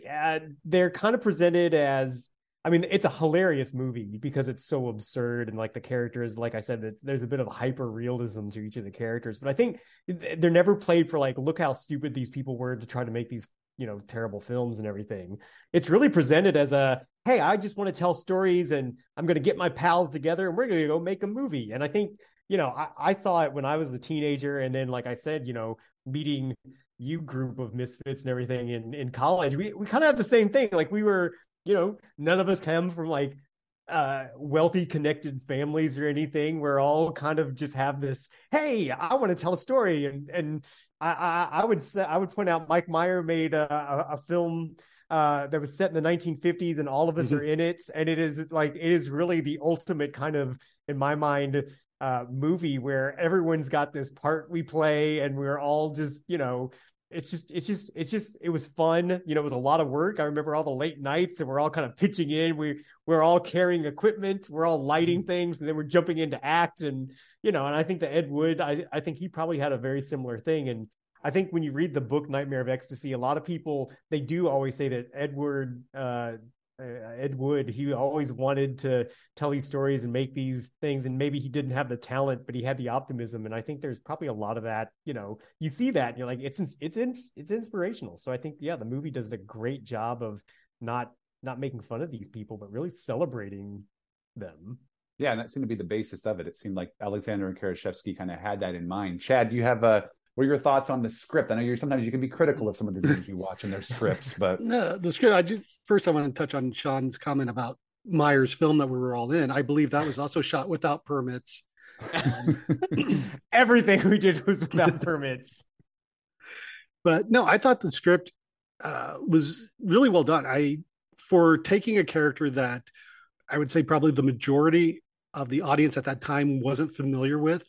they're kind of presented as, I mean, it's a hilarious movie because it's so absurd, and like the characters, like I said, there's a bit of hyper realism to each of the characters. But I think they're never played for like, look how stupid these people were to try to make these, you know, terrible films and everything. It's really presented as a, hey, I just want to tell stories, and I'm going to get my pals together, and we're going to go make a movie. And I think, you know, I saw it when I was a teenager, and then, like I said, you know, meeting you group of misfits and everything in college, we kind of have the same thing. Like we were. You know, none of us come from like wealthy, connected families or anything. We're all kind of just have this, hey, I want to tell a story. And I would point out Mike Meyer made a film that was set in the 1950s, and all of us are in it. And it is really the ultimate kind of, in my mind, movie where everyone's got this part we play, and we're all just, you know, it was fun. You know, it was a lot of work. I remember all the late nights and we're all kind of pitching in. We're all carrying equipment. We're all lighting things and then we're jumping into act. And, you know, and I think that Ed Wood, I think he probably had a very similar thing. And I think when you read the book Nightmare of Ecstasy, a lot of people, they do always say that Ed Wood, he always wanted to tell these stories and make these things, and maybe he didn't have the talent, but he had the optimism. And I think there's probably a lot of that. You know, you see that and you're like, it's inspirational. So I think, yeah, the movie does a great job of not making fun of these people, but really celebrating them. Yeah, and that seemed to be the basis of it. It seemed like Alexander and Karaszewski kind of had that in mind. Chad, do you have what are your thoughts on the script? I know sometimes you can be critical of some of the things you watch in their scripts, but no, the script. I want to touch on Sean's comment about Meyer's film that we were all in. I believe that was also shot without permits. Everything we did was without permits. But no, I thought the script was really well done. For taking a character that I would say probably the majority of the audience at that time wasn't familiar with,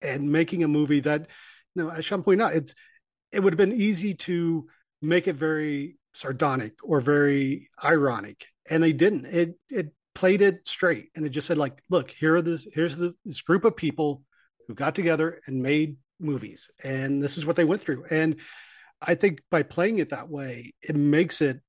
and making a movie that, you know, as Sean pointed out, it would have been easy to make it very sardonic or very ironic, and they didn't. It played it straight, and it just said, like, look, here's this group of people who got together and made movies, and this is what they went through. And I think by playing it that way, it makes it,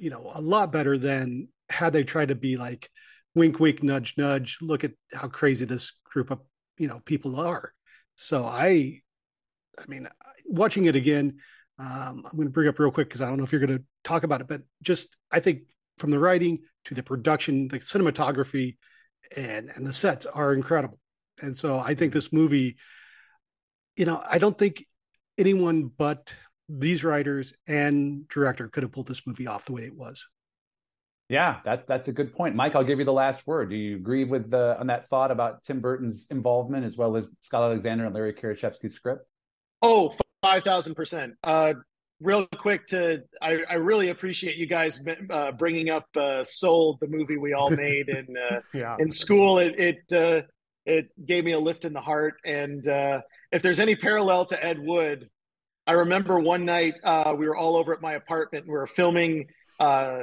you know, a lot better than had they tried to be like, wink, wink, nudge, nudge, look at how crazy this group of, you know, people are. So I mean, watching it again, I'm going to bring up real quick, because I don't know if you're going to talk about it, but just, I think from the writing to the production, the cinematography and the sets are incredible. And so I think this movie, you know, I don't think anyone but these writers and director could have pulled this movie off the way it was. Yeah, that's a good point. Mike, I'll give you the last word. Do you agree with on that thought about Tim Burton's involvement as well as Scott Alexander and Larry Karaszewski's script? Oh, 5,000%. Real quick, I really appreciate you guys bringing up Soul, the movie we all made in school. It gave me a lift in the heart. And if there's any parallel to Ed Wood, I remember one night we were all over at my apartment and we were filming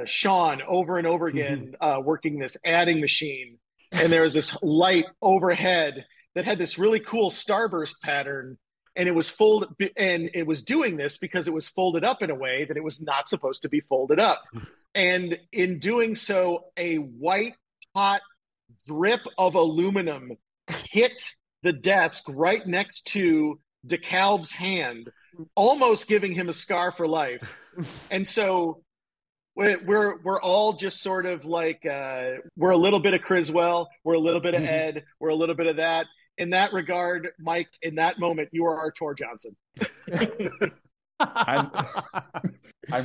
Sean over and over again, working this adding machine. And there was this light overhead that had this really cool starburst pattern. And it was doing this because it was folded up in a way that it was not supposed to be folded up. And in doing so, a white hot drip of aluminum hit the desk right next to DeKalb's hand, almost giving him a scar for life. And so we're all just sort of like, we're a little bit of Criswell, we're a little bit of Ed, we're a little bit of that. In that regard, Mike, in that moment, you are our Tor Johnson. I'm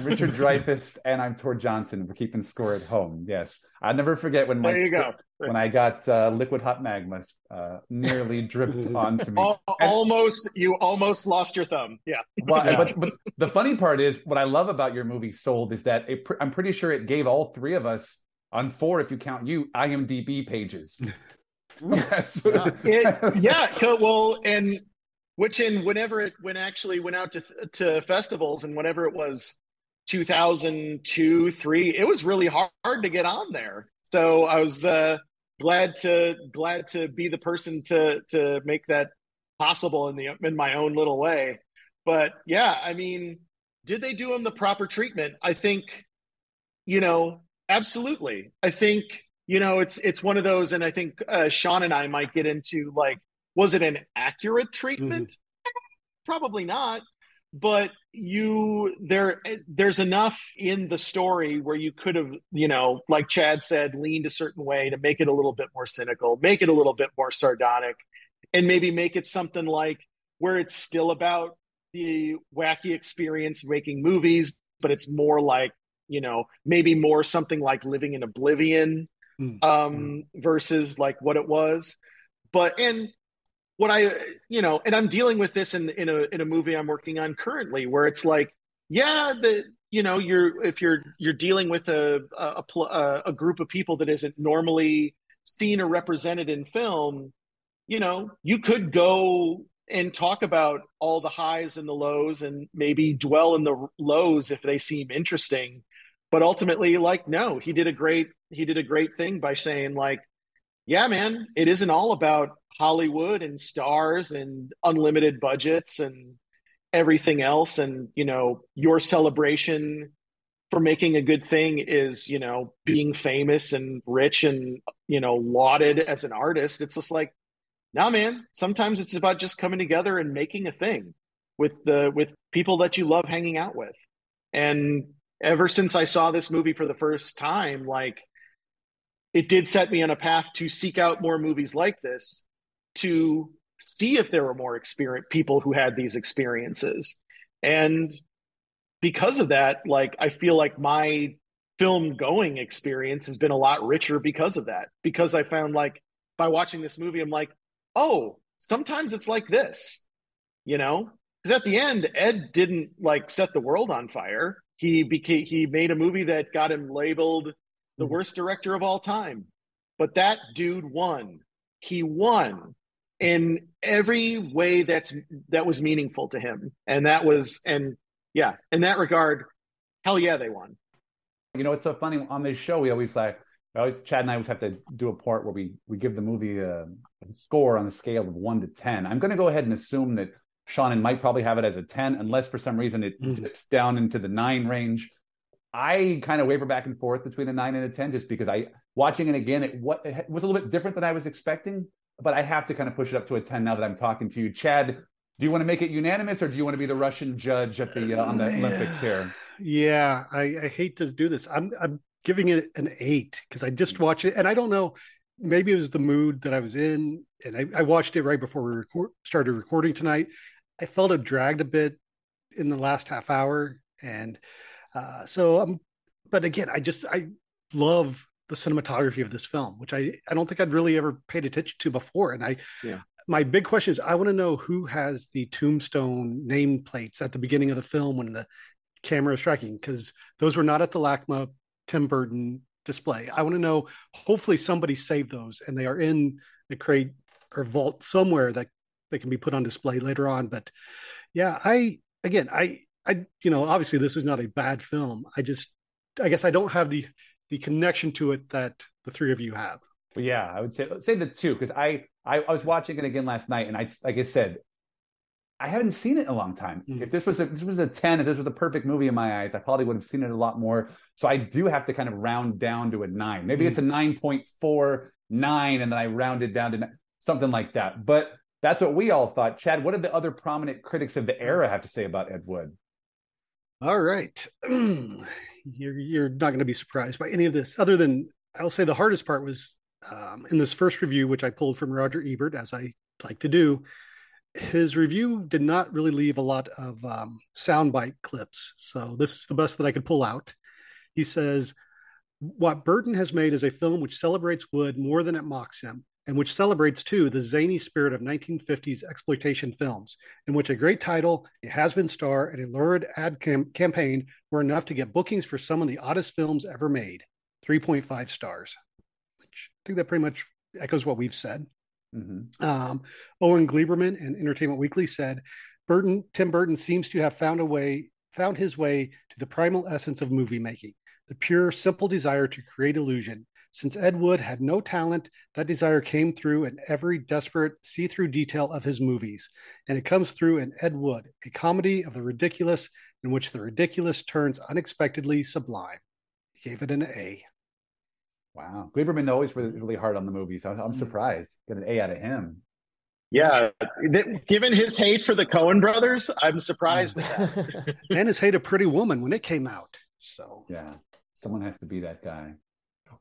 Richard Dreyfuss, and I'm Tor Johnson. We're keeping score at home. Yes, I'll never forget when when I got liquid hot magma nearly dripped onto me. You almost lost your thumb. Yeah. Well, yeah. But the funny part is, what I love about your movie Sold is that I'm pretty sure it gave all three of us, on four if you count you, IMDb pages. Yes. Yeah. Whenever it actually went out to festivals, and whenever it was 2002-03, it was really hard to get on there. So I was glad to be the person to make that possible in my own little way. But yeah, I mean, did they do him the proper treatment? I think, you know, absolutely. I think, you know, it's one of those, and I think Sean and I might get into, like, was it an accurate treatment? Probably not, but there's enough in the story where you could have, you know, like Chad said, leaned a certain way to make it a little bit more cynical, make it a little bit more sardonic, and maybe make it something like where it's still about the wacky experience making movies, but it's more like, you know, maybe more something like Living in Oblivion versus like what it was. But, and what I, you know, and I'm dealing with this in a movie I'm working on currently, where it's like, yeah, you know, if you're dealing with a group of people that isn't normally seen or represented in film, you know, you could go and talk about all the highs and the lows and maybe dwell in the lows if they seem interesting. But ultimately, like, no, he did a great thing by saying, like, yeah, man, it isn't all about Hollywood and stars and unlimited budgets and everything else. And, you know, your celebration for making a good thing is, you know, being famous and rich and, you know, lauded as an artist. It's just like, nah, man, sometimes it's about just coming together and making a thing with people that you love hanging out with. And ever since I saw this movie for the first time, like, it did set me on a path to seek out more movies like this, to see if there were more people who had these experiences. And because of that, like, I feel like my film going experience has been a lot richer because of that, because I found, like, by watching this movie, I'm like, oh, sometimes it's like this, you know, because at the end, Ed didn't, like, set the world on fire. He made a movie that got him labeled the worst director of all time, but that dude won. He won in every way that was meaningful to him. And yeah, in that regard, hell yeah, they won. You know, it's so funny on this show. We always Chad and I always have to do a part where we give the movie a score on a scale of 1 to 10. I'm going to go ahead and assume that Sean and Mike probably have it as a 10, unless for some reason it dips down into the 9 range. I kind of waver back and forth between a 9 and a 10, just because watching it again, it was a little bit different than I was expecting, but I have to kind of push it up to a 10 now that I'm talking to you. Chad, do you want to make it unanimous, or do you want to be the Russian judge at the on the Olympics here? Yeah, I hate to do this. I'm giving it an 8 because I just watched it, and I don't know, maybe it was the mood that I was in, and I watched it right before we started recording tonight. I felt it dragged a bit in the last half hour, and but again, I love the cinematography of this film, which I don't think I'd really ever paid attention to before. And my big question is, I want to know who has the tombstone nameplates at the beginning of the film when the camera is tracking, because those were not at the LACMA Tim Burton display. I want to know, hopefully somebody saved those and they are in the crate or vault somewhere that they can be put on display later on. But yeah, I you know, obviously this is not a bad film. I guess I don't have the connection to it that the three of you have. Yeah, I would say the 2, because I was watching it again last night, and like I said, I haven't seen it in a long time. Mm-hmm. If this was a 10, if this was a perfect movie in my eyes, I probably would have seen it a lot more. So I do have to kind of round down to a 9. Maybe it's a 9.49, and then I rounded down to something like that. But that's what we all thought. Chad, what did the other prominent critics of the era have to say about Ed Wood? All right. You're not going to be surprised by any of this, other than I'll say the hardest part was in this first review, which I pulled from Roger Ebert, as I like to do. His review did not really leave a lot of soundbite clips. So this is the best that I could pull out. He says, "What Burton has made is a film which celebrates Wood more than it mocks him, and which celebrates, too, the zany spirit of 1950s exploitation films, in which a great title, a has-been star, and a lurid ad campaign were enough to get bookings for some of the oddest films ever made. 3.5 stars. Which I think that pretty much echoes what we've said. Mm-hmm. Owen Gleiberman in Entertainment Weekly said, Tim Burton seems to have found his way to the primal essence of movie making, the pure, simple desire to create illusion. Since Ed Wood had no talent, that desire came through in every desperate see-through detail of his movies. And it comes through in Ed Wood, a comedy of the ridiculous in which the ridiculous turns unexpectedly sublime." He gave it an A. Wow. Gleiberman always really hard on the movies. I'm surprised. Get an A out of him. Yeah. Given his hate for the Coen brothers, I'm surprised at that. And his hate of Pretty Woman when it came out. So yeah, someone has to be that guy.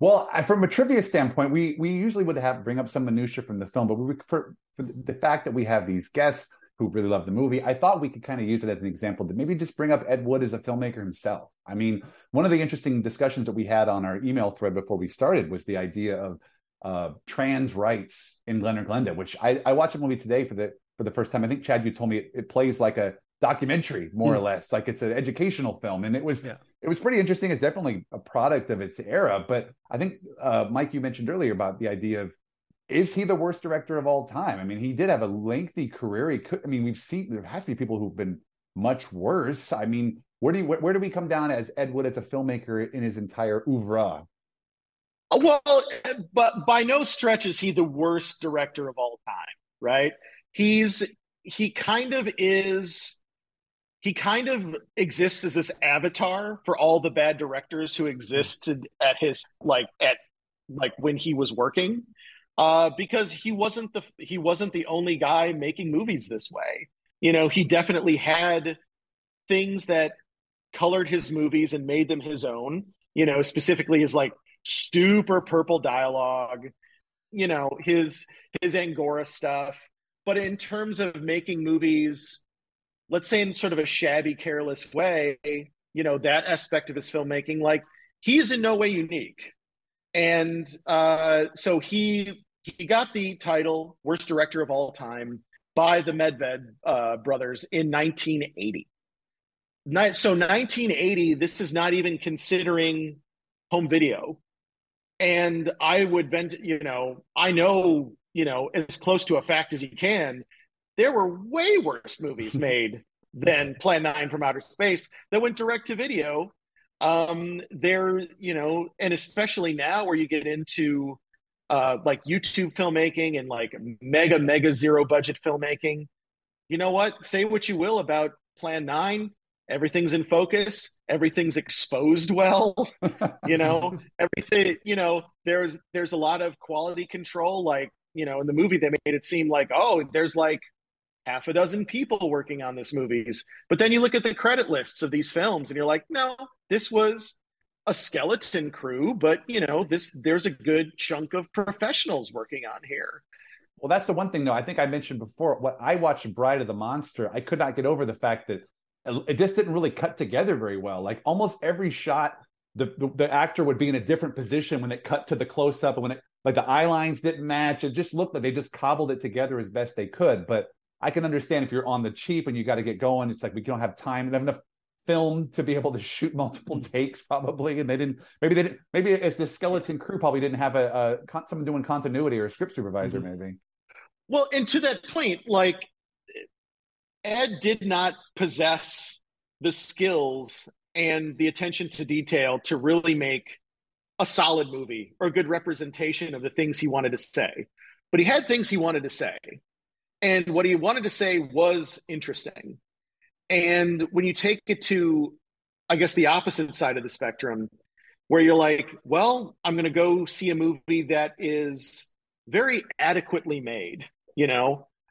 Well, from a trivia standpoint, we usually would have bring up some minutia from the film, but for the fact that we have these guests who really love the movie, I thought we could kind of use it as an example to maybe just bring up Ed Wood as a filmmaker himself. I mean, one of the interesting discussions that we had on our email thread before we started was the idea of trans rights in Glenn or Glenda, which I watched a movie today for the first time. I think, Chad, you told me it plays like a documentary, more or less, like it's an educational film, and it was pretty interesting. It's definitely a product of its era, but I think Mike, you mentioned earlier about the idea of is he the worst director of all time? I mean, he did have a lengthy career. He could, I mean, we've seen, there has to be people who've been much worse. I mean, where do we come down as Ed Wood as a filmmaker in his entire oeuvre? Well, but by no stretch is he the worst director of all time, right? He kind of exists as this avatar for all the bad directors who existed at his when he was working, because he wasn't the only guy making movies this way. You know, he definitely had things that colored his movies and made them his own. You know, specifically his super purple dialogue, you know, his Angora stuff. But in terms of making movies, let's say in sort of a shabby, careless way, you know, that aspect of his filmmaking, he is in no way unique. And so he got the title Worst Director of All Time by the Medved brothers in 1980. So 1980, this is not even considering home video. And I would venture, as close to a fact as you can, there were way worse movies made than Plan 9 from Outer Space that went direct to video. And especially now where you get into YouTube filmmaking and mega zero budget filmmaking, you know what? Say what you will about Plan 9. Everything's in focus. Everything's exposed well. Everything. There's a lot of quality control. In the movie, they made it seem there's half a dozen people working on this movies. But then you look at the credit lists of these films and you're like, no, this was a skeleton crew, but there's a good chunk of professionals working on here. Well, that's the one thing though. I think I mentioned before, when I watched Bride of the Monster, I could not get over the fact that it just didn't really cut together very well. Almost every shot, the actor would be in a different position when it cut to the close up, and when it the eye lines didn't match. It just looked like they just cobbled it together as best they could. But I can understand if you're on the cheap and you got to get going, it's we don't have time. We don't have enough film to be able to shoot multiple takes probably. And they didn't. Maybe it's the skeleton crew probably didn't have a someone doing continuity or a script supervisor maybe. Well, and to that point, Ed did not possess the skills and the attention to detail to really make a solid movie or a good representation of the things he wanted to say. But he had things he wanted to say. And what he wanted to say was interesting. And when you take it to, I guess, the opposite side of the spectrum, where you're I'm going to go see a movie that is very adequately made.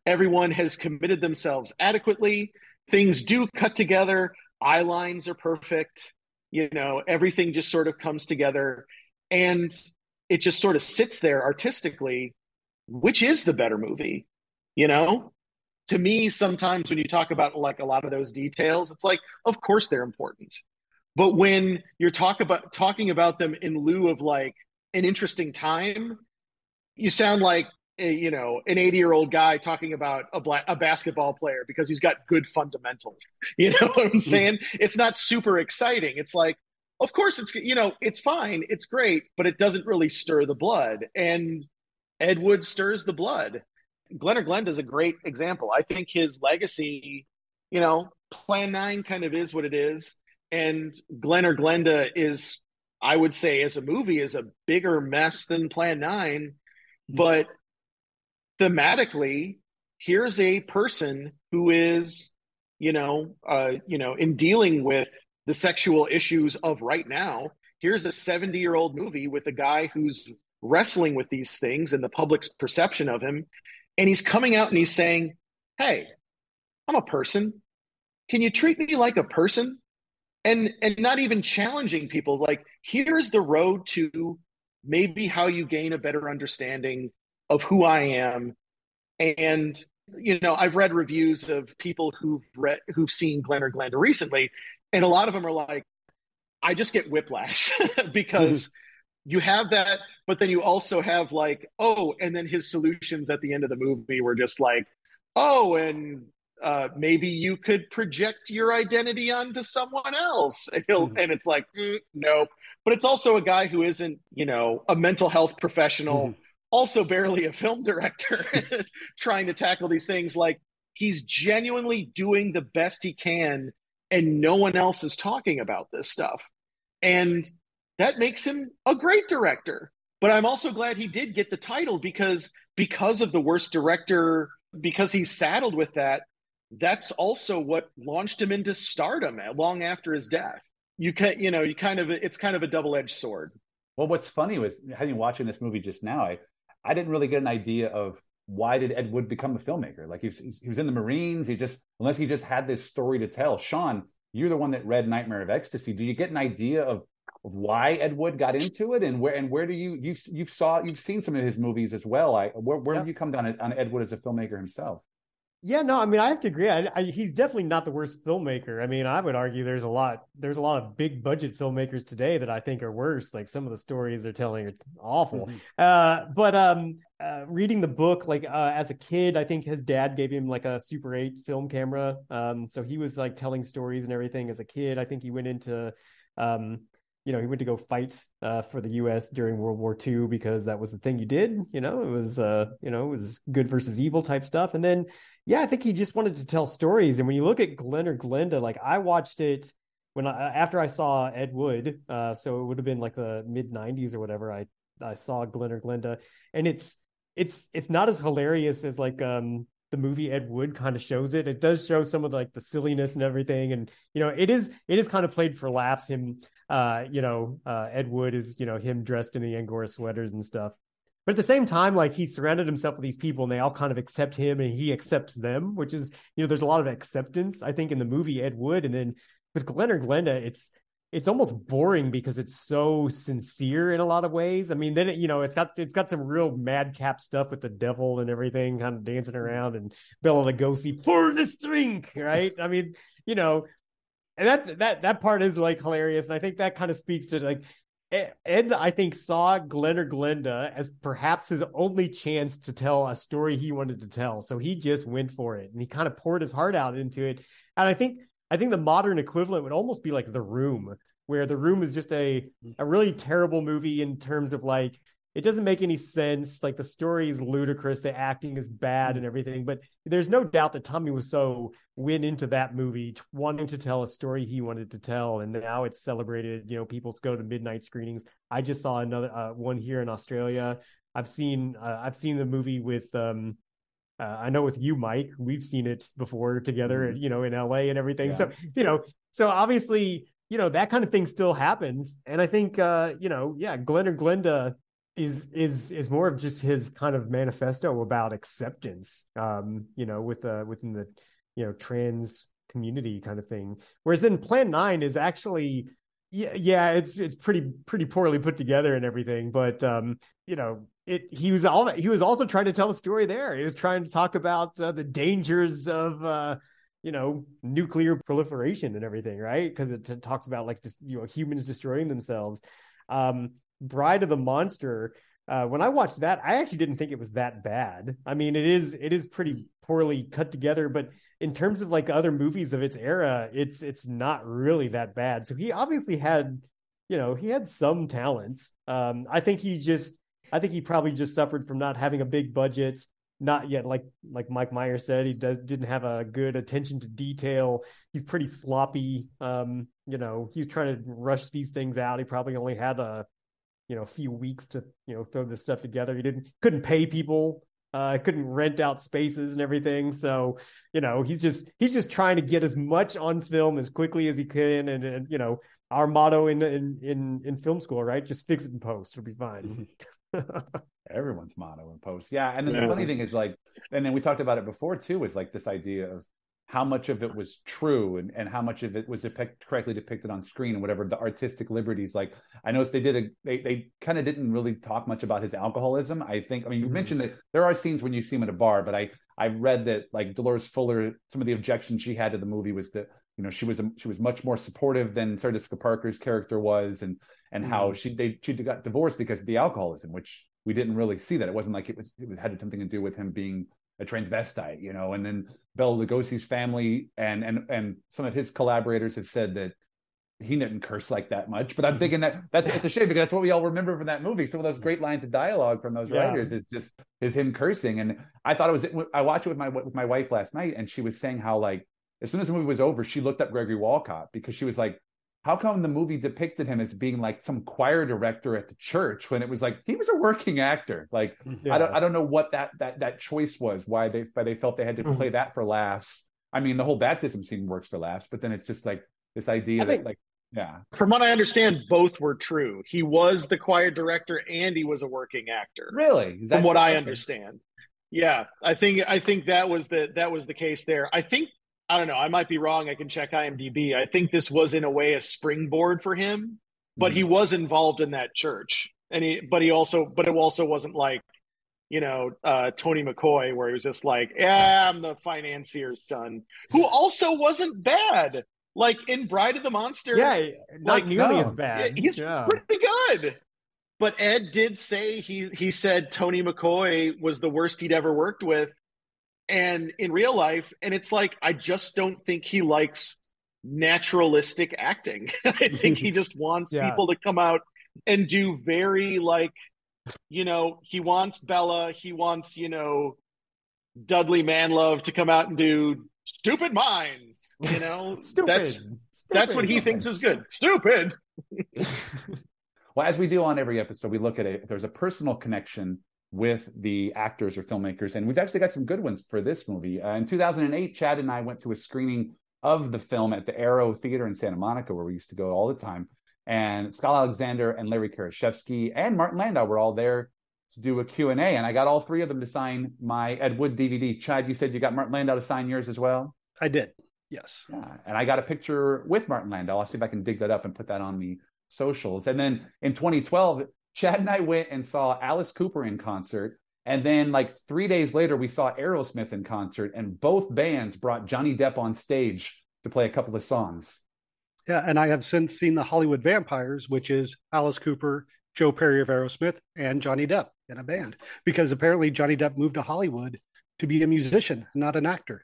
Everyone has committed themselves adequately. Things do cut together. Eye lines are perfect. Everything just sort of comes together and it just sort of sits there artistically, which is the better movie. To me, sometimes when you talk about a lot of those details, it's of course they're important. But when you're talking about them in lieu of an interesting time, you sound an 80-year-old guy talking about a basketball player because he's got good fundamentals. You know what I'm saying? It's not super exciting. It's of course it's, it's fine. It's great, but it doesn't really stir the blood. And Ed Wood stirs the blood. Glenn or Glenda is a great example. I think his legacy, Plan 9 kind of is what it is. And Glenn or Glenda is, I would say as a movie, is a bigger mess than Plan 9. But thematically, here's a person who is, in dealing with the sexual issues of right now, here's a 70-year-old movie with a guy who's wrestling with these things and the public's perception of him. And he's coming out and he's saying, hey, I'm a person. Can you treat me like a person? And not even challenging people. Here's the road to maybe how you gain a better understanding of who I am. And, I've read reviews of people who've seen Glenn or Glenda recently. And a lot of them are I just get whiplash because you have that, but then you also have and then his solutions at the end of the movie were just maybe you could project your identity onto someone else. And it's no, but it's also a guy who isn't, a mental health professional also barely a film director trying to tackle these things. Like, he's genuinely doing the best he can, and no one else is talking about this stuff. And that makes him a great director. But I'm also glad he did get the title, because of the worst director, because he's saddled with that, that's also what launched him into stardom long after his death. It's kind of a double-edged sword. Well, what's funny was, having watching this movie just now, I didn't really get an idea of why did Ed Wood become a filmmaker. Like, he was in the Marines. Unless he just had this story to tell. Sean, you're the one that read Nightmare of Ecstasy. Do you get an idea of why Ed Wood got into it, and where do you've seen some of his movies as well? Where have you come down on Ed Wood as a filmmaker himself? Yeah, no, I mean, I have to agree. He's definitely not the worst filmmaker. I mean, I would argue there's a lot of big budget filmmakers today that I think are worse. Like, some of the stories they're telling are awful. But reading the book, as a kid, I think his dad gave him like a Super 8 film camera. So he was like telling stories and everything as a kid. I think he went into, he went to go fight for the U.S. during World War II, because that was the thing you did. It was good versus evil type stuff. And then, I think he just wanted to tell stories. And when you look at Glenn or Glenda, like, I watched it after I saw Ed Wood. So it would have been like the mid 90s or whatever. I saw Glenn or Glenda, and it's not as hilarious as the movie Ed Wood kind of shows it. It does show some of the silliness and everything, and it is kind of played for laughs. Ed Wood is him dressed in the Angora sweaters and stuff. But at the same time, like, he surrounded himself with these people, and they all kind of accept him, and he accepts them, which is there's a lot of acceptance, I think, in the movie Ed Wood. And then with Glenn or Glenda, it's almost boring because it's so sincere in a lot of ways. I mean, then it's got some real madcap stuff with the devil and everything kind of dancing around, and Bela Lugosi, pour this drink, right? I mean, and that part is like hilarious. And I think that kind of speaks to like Ed, I think, saw Glenn or Glenda as perhaps his only chance to tell a story he wanted to tell. So he just went for it, and he kind of poured his heart out into it. And I think the modern equivalent would almost be like The Room, where The Room is just a really terrible movie in terms of like, it doesn't make any sense. Like, the story is ludicrous. The acting is bad and everything, but there's no doubt that Tommy Wiseau went into that movie wanting to tell a story he wanted to tell. And now it's celebrated. People go to midnight screenings. I just saw another one here in Australia. I've seen the movie with, I know with you, Mike, we've seen it before together, in LA and everything. Yeah. So obviously, that kind of thing still happens. And I think, Glenn or Glenda is more of just his kind of manifesto about acceptance, within the, trans community kind of thing. Whereas then Plan 9 is actually, it's pretty poorly put together and everything. But, he was also trying to tell a story there. He was trying to talk about the dangers of, nuclear proliferation and everything, right? Because it talks about humans destroying themselves. Bride of the Monster. When I watched that, I actually didn't think it was that bad. I mean, it is pretty poorly cut together, but in terms of like other movies of its era, it's not really that bad. So he obviously had, he had some talent. I think he probably just suffered from not having a big budget. Not yet, like Mike Meyer said, didn't have a good attention to detail. He's pretty sloppy. He's trying to rush these things out. He probably only had a few weeks to throw this stuff together. He couldn't pay people. Couldn't rent out spaces and everything. So he's just trying to get as much on film as quickly as he can. And our motto in film school, right? Just fix it in post. It'll be fine. Everyone's motto in post. And then the funny thing is and then we talked about it before too, is like this idea of how much of it was true and how much of it was correctly depicted on screen, and whatever the artistic liberties. Like, I noticed they kind of didn't really talk much about his alcoholism. You mentioned that there are scenes when you see him at a bar, but I read that like Dolores Fuller, some of the objections she had to the movie was that she was much more supportive than Sarah Jessica Parker's character was, and how she got divorced because of the alcoholism, which we didn't really see that. It wasn't like it had something to do with him being a transvestite, And then Bela Lugosi's family and some of his collaborators have said that he didn't curse like that much, but I'm thinking that that's a shame because that's what we all remember from that movie. Some of those great lines of dialogue from those writers is just him cursing. And I thought it was, I watched it with my wife last night, and she was saying how, like, as soon as the movie was over, she looked up Gregory Walcott because she was like, how come the movie depicted him as being like some choir director at the church when it was like he was a working actor? Like I don't know what that choice was, why they felt they had to play that for laughs. I mean, the whole baptism scene works for laughs, but then it's just like this idea that like from what I understand, both were true. He was the choir director and he was a working actor. Really? Is that from what I understand? Yeah, I think that was the case there. I don't know. I might be wrong. I can check IMDb. I think this was in a way a springboard for him, but he was involved in that church, and it also wasn't like, you know, Tony McCoy, where he was just like, yeah, I'm the financier's son, who also wasn't bad. Like in Bride of the Monster, not nearly as bad. He's pretty good. But Ed did say he said Tony McCoy was the worst he'd ever worked with. And in real life, and it's like, I just don't think he likes naturalistic acting. I think he just wants people to come out and do very, like, you know, he wants Bella, he wants, you know, Dudley Manlove to come out and do Stupid Minds, you know? That's what he thinks is good. Stupid! Well, as we do on every episode, we look at it, there's a personal connection with the actors or filmmakers. And we've actually got some good ones for this movie. In 2008, Chad and I went to a screening of the film at the Arrow Theater in Santa Monica, where we used to go all the time. And Scott Alexander and Larry Karaszewski and Martin Landau were all there to do a Q&A. And I got all three of them to sign my Ed Wood DVD. Chad, you said you got Martin Landau to sign yours as well? I did, yes. Yeah. And I got a picture with Martin Landau. I'll see if I can dig that up and put that on the socials. And then in 2012... Chad and I went and saw Alice Cooper in concert, and then like 3 days later, we saw Aerosmith in concert, and both bands brought Johnny Depp on stage to play a couple of songs. Yeah, and I have since seen The Hollywood Vampires, which is Alice Cooper, Joe Perry of Aerosmith, and Johnny Depp in a band, because apparently Johnny Depp moved to Hollywood to be a musician, not an actor.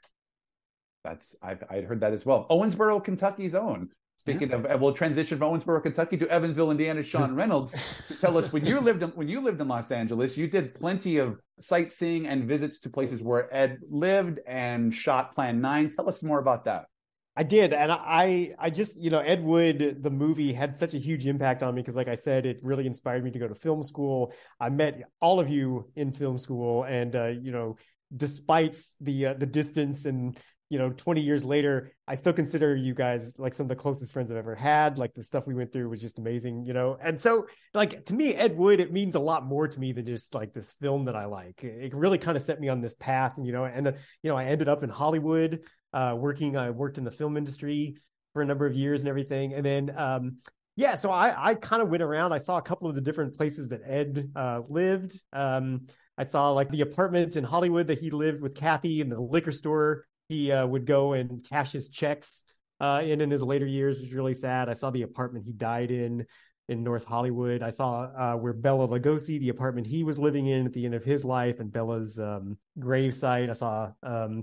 I'd heard that as well. Owensboro, Kentucky's own. Speaking of, we'll transition from Owensboro, Kentucky to Evansville, Indiana. Sean Reynolds, to tell us when you lived in Los Angeles, you did plenty of sightseeing and visits to places where Ed lived and shot Plan 9. Tell us more about that. I did, and I just, you know, Ed Wood, the movie, had such a huge impact on me because, like I said, it really inspired me to go to film school. I met all of you in film school, and you know, despite the distance and, you know, 20 years later, I still consider you guys like some of the closest friends I've ever had. Like the stuff we went through was just amazing, you know? And so, like, to me, Ed Wood, it means a lot more to me than just like this film that I like. It really kind of set me on this path, and, you know, and, you know, I ended up in Hollywood I worked in the film industry for a number of years and everything. And then, so I kind of went around, I saw a couple of the different places that Ed lived. I saw like the apartment in Hollywood that he lived with Kathy, and the liquor store he would go and cash his checks in his later years, which was really sad. I saw the apartment he died in North Hollywood. I saw where Bela Lugosi, the apartment he was living in at the end of his life, and Bella's gravesite. I saw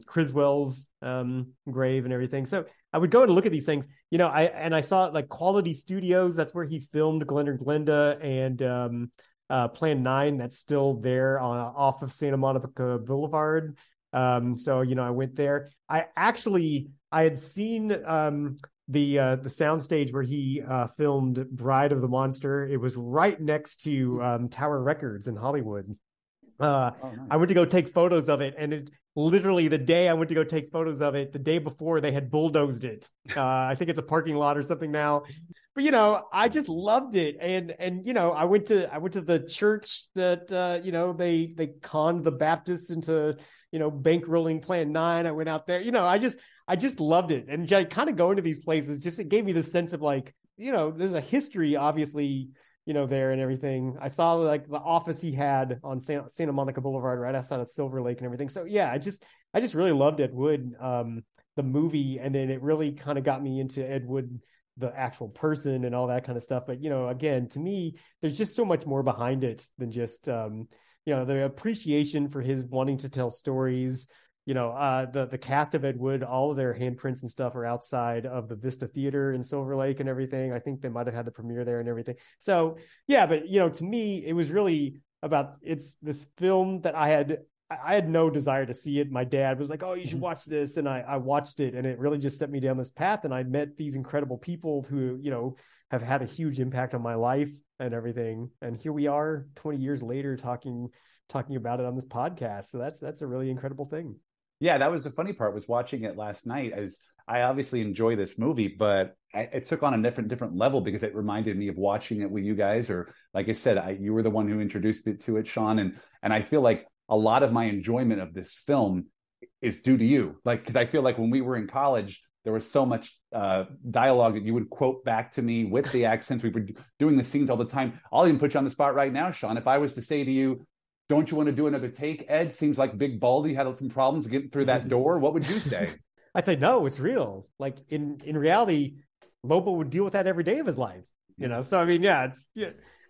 Criswell's grave and everything. So I would go and look at these things, you know, I saw like Quality Studios. That's where he filmed Glenn or Glenda and Plan 9. That's still there off of Santa Monica Boulevard. So, you know, I went there. I had seen the soundstage where he filmed Bride of the Monster. It was right next to Tower Records in Hollywood. Nice. I went to go take photos of it, and it literally the day I went to go take photos of it, the day before, they had bulldozed it. I think it's a parking lot or something now. But, you know, I just loved it. And you know, I went to the church that, you know, they conned the Baptists into, you know, bankrolling Plan 9. I went out there, you know, I just loved it. And I kind of go into these places, just it gave me this sense of like, you know, there's a history, obviously, you know, there and everything. I saw like the office he had on Santa Monica Boulevard, right outside of Silver Lake and everything. So yeah, I just really loved Ed Wood, the movie. And then it really kind of got me into Ed Wood, the actual person, and all that kind of stuff. But, you know, again, to me, there's just so much more behind it than just, you know, the appreciation for his wanting to tell stories, you know, the cast of Ed Wood, all of their handprints and stuff are outside of the Vista Theater in Silver Lake and everything. I think they might have had the premiere there and everything. So, yeah, but, you know, to me, it was really about, it's this film that I had no desire to see it. My dad was like, oh, you should watch this. And I watched it, and it really just set me down this path. And I met these incredible people who, you know, have had a huge impact on my life and everything. And here we are 20 years later talking about it on this podcast. So that's a really incredible thing. Yeah, that was the funny part, was watching it last night. I obviously enjoy this movie, but it took on a different level because it reminded me of watching it with you guys. Or like I said, you were the one who introduced me to it, Sean. And I feel like a lot of my enjoyment of this film is due to you. Like, because I feel like when we were in college, there was so much dialogue that you would quote back to me with the accents. We were doing the scenes all the time. I'll even put you on the spot right now, Sean. If I was to say to you, don't you want to do another take, Ed? Seems like Big Baldy had some problems getting through that door. What would you say? I'd say, no, it's real. Like, in reality, Lobo would deal with that every day of his life. You know? So, I mean, yeah.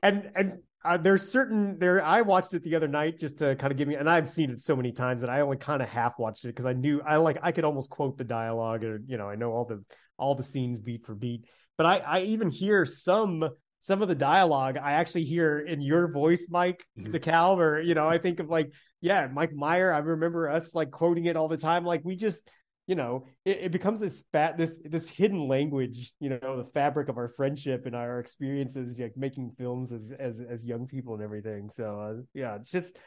I watched it the other night just to kind of give me, and I've seen it so many times that I only kind of half watched it because I could almost quote the dialogue, or, you know, I know all the scenes beat for beat, but I even hear some of the dialogue I actually hear in your voice, Mike, the Cal, or, you know, I think of like, yeah, Mike Meyer. I remember us like quoting it all the time. Like, we just, you know, it becomes this hidden language, you know, the fabric of our friendship and our experiences, like making films as young people and everything. So yeah, it's just,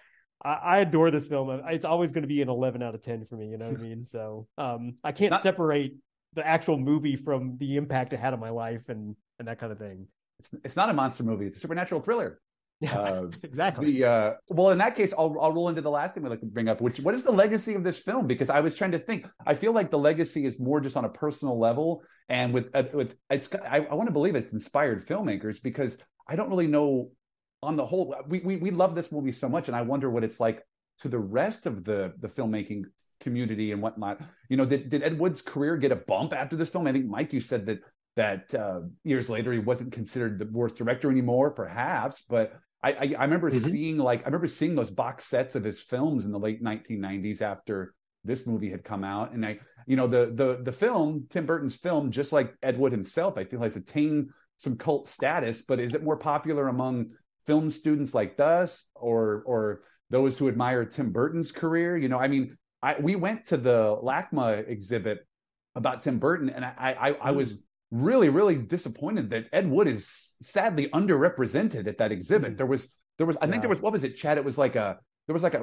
I adore this film. It's always going to be an 11 out of 10 for me. You know what I mean? So I can't separate the actual movie from the impact it had on my life and that kind of thing. It's not a monster movie. It's a supernatural thriller. Yeah, exactly. Well, in that case, I'll roll into the last thing we'd like to bring up, which, what is the legacy of this film? Because I was trying to think. I feel like the legacy is more just on a personal level, and I want to believe it's inspired filmmakers, because I don't really know. On the whole, we love this movie so much, and I wonder what it's like to the rest of the filmmaking community and whatnot. You know, did Ed Wood's career get a bump after this film? I think, Mike, you said that years later he wasn't considered the worst director anymore, perhaps, but I remember seeing those box sets of his films in the late 1990s after this movie had come out. And I, you know, the film, Tim Burton's film, just like Ed Wood himself, I feel has attained some cult status, but is it more popular among film students like us or those who admire Tim Burton's career? You know, I mean, we went to the LACMA exhibit about Tim Burton, and I was really, really disappointed that Ed Wood is sadly underrepresented at that exhibit. There was, I think there was, what was it, Chad? It was like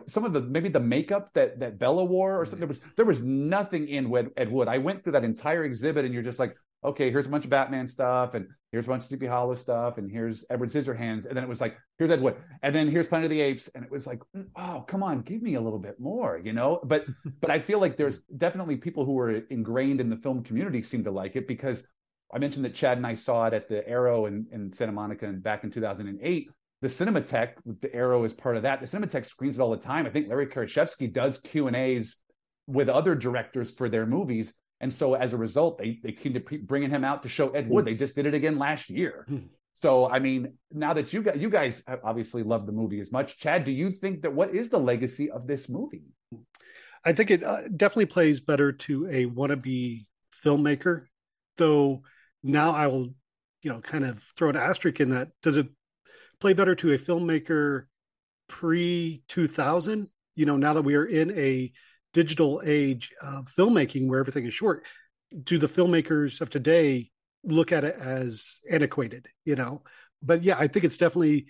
some of the, maybe the makeup that Bella wore or something. There was nothing in Ed Wood. I went through that entire exhibit, and you're just like, okay, here's a bunch of Batman stuff, and here's a bunch of Sleepy Hollow stuff, and here's Edward Scissorhands, and then it was like, here's Ed Wood, and then here's Planet of the Apes, and it was like, oh, come on, give me a little bit more, you know? But I feel like there's definitely people who are ingrained in the film community seem to like it, because I mentioned that Chad and I saw it at the Arrow in Santa Monica and back in 2008. The Cinematheque, the Arrow is part of that. The Cinematheque screens it all the time. I think Larry Karaszewski does Q&As with other directors for their movies. And so as a result, they came to bringing him out to show Ed Wood. They just did it again last year. So, I mean, now that you guys obviously love the movie as much, Chad, do you think that what is the legacy of this movie? I think it definitely plays better to a wannabe filmmaker, though. Now I will, you know, kind of throw an asterisk in that. Does it play better to a filmmaker pre-2000? You know, now that we are in a digital age of filmmaking where everything is short, do the filmmakers of today look at it as antiquated, you know? But yeah, I think it's definitely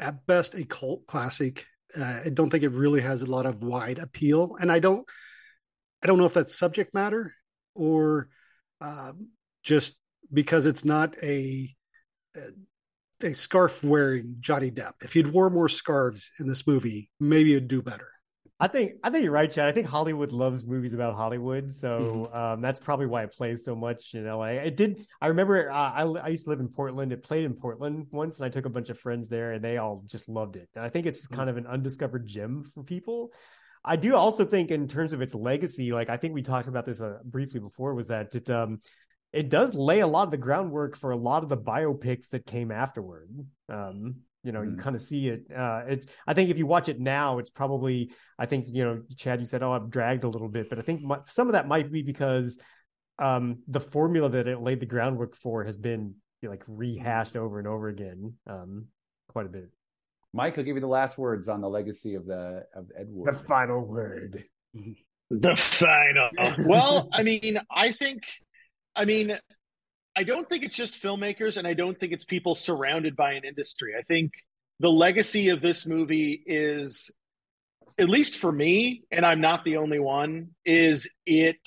at best a cult classic. I don't think it really has a lot of wide appeal. And I don't know if that's subject matter or just because it's not a scarf-wearing Johnny Depp. If he'd wore more scarves in this movie, maybe it'd do better. I think you're right, Chad. I think Hollywood loves movies about Hollywood, so that's probably why it plays so much in LA. It did. I remember I used to live in Portland. It played in Portland once, and I took a bunch of friends there, and they all just loved it. And I think it's kind of an undiscovered gem for people. I do also think, in terms of its legacy, like I think we talked about this briefly before, was that it does lay a lot of the groundwork for a lot of the biopics that came afterward. you know, you kind of see it. It's, I think if you watch it now, it's probably, I think, you know, Chad, you said, oh, I've dragged a little bit, but I think some of that might be because the formula that it laid the groundwork for has been like rehashed over and over again quite a bit. Mike, I'll give you the last words on the legacy of the Ed Wood. The final word. The final. Well, I mean, I don't think it's just filmmakers, and I don't think it's people surrounded by an industry. I think the legacy of this movie is, at least for me, and I'm not the only one, is it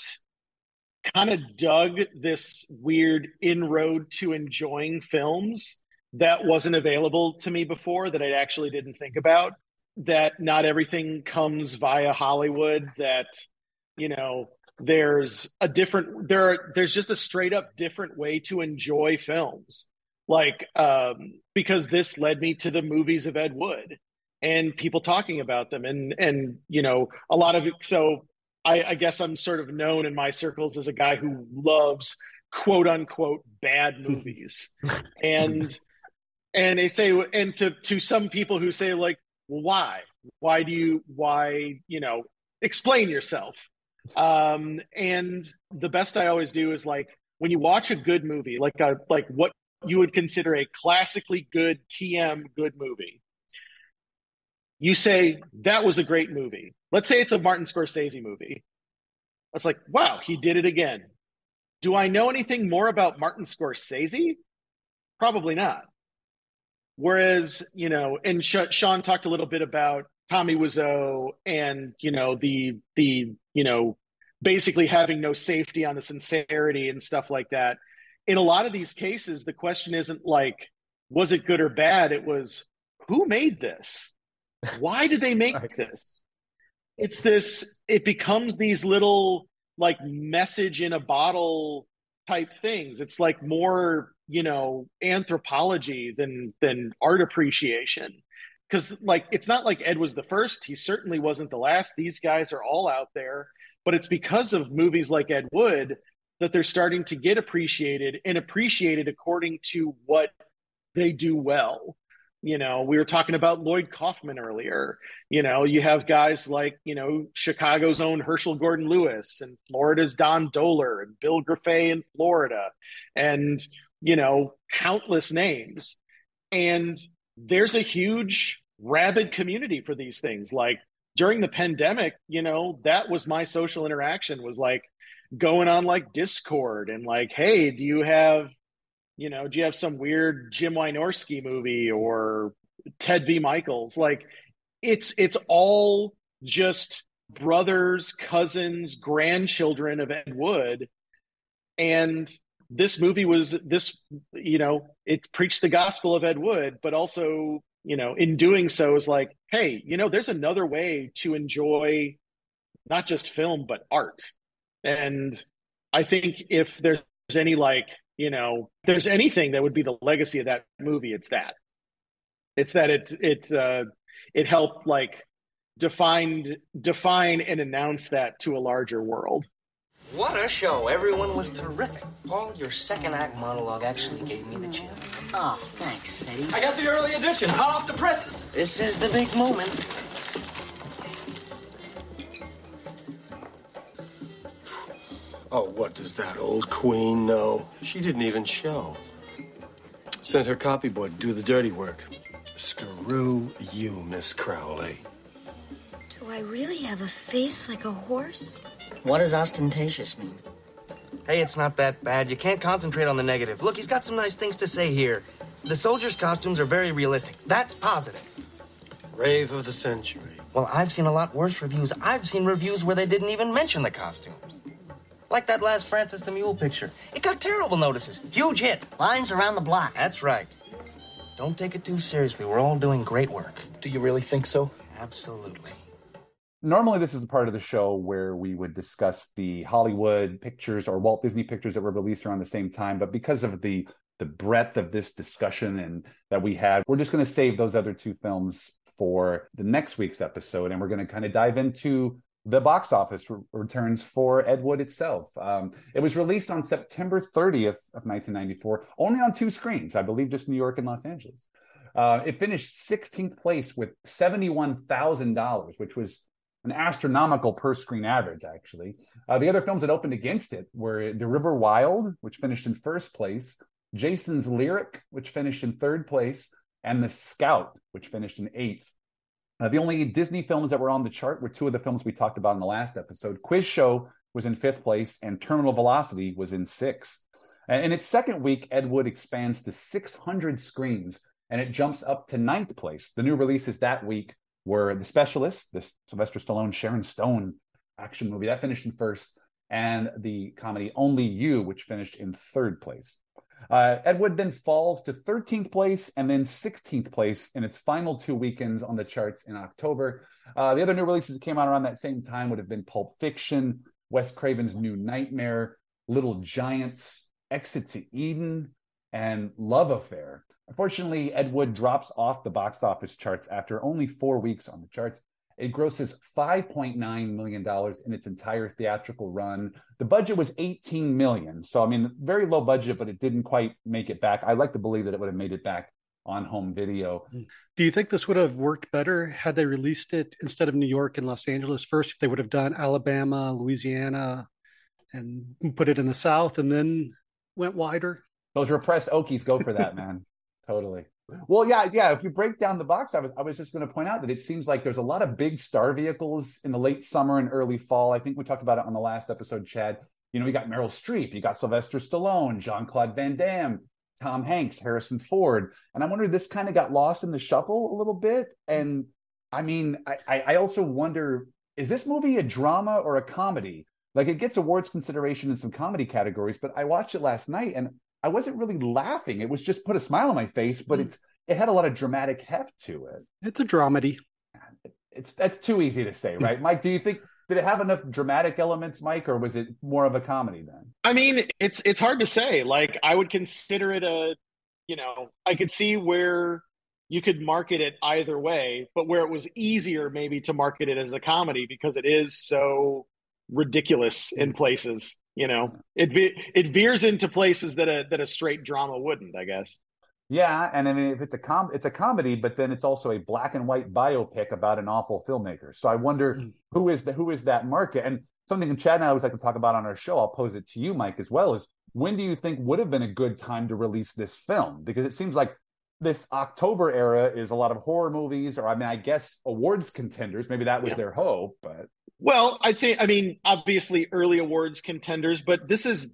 kind of dug this weird inroad to enjoying films that wasn't available to me before, that I actually didn't think about, that not everything comes via Hollywood, that, you know, there's just a straight up different way to enjoy films. Like, because this led me to the movies of Ed Wood and people talking about them. And, you know, a lot of it. So I guess I'm sort of known in my circles as a guy who loves quote unquote bad movies. And they say, and to some people who say like, why, explain yourself. And the best I always do is like, when you watch a good movie, like what you would consider a classically good good movie, you say, that was a great movie. Let's say it's a Martin Scorsese movie. It's like, wow, he did it again. Do I know anything more about Martin Scorsese? Probably not. Whereas, you know, and Sean talked a little bit about Tommy Wiseau and, you know, the basically having no safety on the sincerity and stuff like that. In a lot of these cases, the question isn't like, was it good or bad? It was, who made this? Why did they make this? It's this, it becomes these little like message in a bottle type things. It's like more, you know, anthropology than art appreciation. Because like, it's not like Ed was the first. He certainly wasn't the last. These guys are all out there. But it's because of movies like Ed Wood that they're starting to get appreciated, and appreciated according to what they do well. You know, we were talking about Lloyd Kaufman earlier. You know, you have guys like, you know, Chicago's own Herschel Gordon Lewis, and Florida's Don Dohler, and Bill Griffey in Florida, and, you know, countless names. And there's a huge rabid community for these things. Like during the pandemic, you know, that was my social interaction, was like going on like Discord and like, hey, do you have some weird Jim Wynorski movie or Ted V. Michaels? Like it's all just brothers, cousins, grandchildren of Ed Wood. And this movie was this, you know, it preached the gospel of Ed Wood, but also, you know, in doing so is like, hey, you know, there's another way to enjoy not just film, but art. And I think if there's any like, you know, there's anything that would be the legacy of that movie, it's that it helped like define and announce that to a larger world. What a show. Everyone was terrific. Paul, your second act monologue actually gave me the chills. Oh, thanks, Eddie. I got the early edition, hot off the presses. This is the big moment. Oh, what does that old queen know? She didn't even show. Sent her copy boy to do the dirty work. Screw you, Miss Crowley. Do I really have a face like a horse? What does ostentatious mean? Hey, it's not that bad. You can't concentrate on the negative. Look, he's got some nice things to say here. The soldiers' costumes are very realistic. That's positive. Rave of the century. Well, I've seen a lot worse reviews. I've seen reviews where they didn't even mention the costumes. Like that last Francis the Mule picture. It got terrible notices. Huge hit. Lines around the block. That's right. Don't take it too seriously. We're all doing great work. Do you really think so? Absolutely. Normally, this is the part of the show where we would discuss the Hollywood pictures or Walt Disney pictures that were released around the same time. But because of the breadth of this discussion and that we had, we're just going to save those other two films for the next week's episode. And we're going to kind of dive into the box office returns for Ed Wood itself. It was released on September 30th of 1994, only on two screens, I believe just New York and Los Angeles. It finished 16th place with $71,000, which was an astronomical per-screen average, actually. The other films that opened against it were The River Wild, which finished in first place, Jason's Lyric, which finished in third place, and The Scout, which finished in eighth. The only Disney films that were on the chart were two of the films we talked about in the last episode. Quiz Show was in fifth place, and Terminal Velocity was in sixth. In its second week, Ed Wood expands to 600 screens, and it jumps up to ninth place. The new releases that week were The Specialist, the Sylvester Stallone, Sharon Stone action movie, that finished in first, and the comedy Only You, which finished in third place. Ed Wood then falls to 13th place and then 16th place in its final two weekends on the charts in October. The other new releases that came out around that same time would have been Pulp Fiction, Wes Craven's New Nightmare, Little Giants, Exit to Eden, and Love Affair. Unfortunately, Ed Wood drops off the box office charts after only 4 weeks on the charts. It grosses $5.9 million in its entire theatrical run. The budget was $18 million. So, I mean, very low budget, but it didn't quite make it back. I like to believe that it would have made it back on home video. Do you think this would have worked better had they released it instead of New York and Los Angeles first? If they would have done Alabama, Louisiana, and put it in the South and then went wider? Those repressed Okies go for that, man. Totally. Well, yeah. If you break down the box office, I was just going to point out that it seems like there's a lot of big star vehicles in the late summer and early fall. I think we talked about it on the last episode, Chad. You know, you got Meryl Streep, you got Sylvester Stallone, Jean-Claude Van Damme, Tom Hanks, Harrison Ford. And I wonder if this kind of got lost in the shuffle a little bit. And I mean, I also wonder, is this movie a drama or a comedy? Like, it gets awards consideration in some comedy categories, but I watched it last night and I wasn't really laughing. It was just put a smile on my face, but it had a lot of dramatic heft to it. It's a dramedy. That's too easy to say, right? Mike, do you think, did it have enough dramatic elements, Mike, or was it more of a comedy then? I mean, it's hard to say. Like, I would consider it a, you know, I could see where you could market it either way, but where it was easier maybe to market it as a comedy because it is so ridiculous in places. You know, it veers into places that a straight drama wouldn't, I guess. Yeah, and I mean, if it's a comedy, but then it's also a black and white biopic about an awful filmmaker. So I wonder who is that market? And something that Chad and I always like to talk about on our show, I'll pose it to you, Mike, as well, is when do you think would have been a good time to release this film? Because it seems like this October era is a lot of horror movies, or I mean, I guess awards contenders. Maybe that was their hope, but. Well, I'd say, I mean, obviously early awards contenders, but this is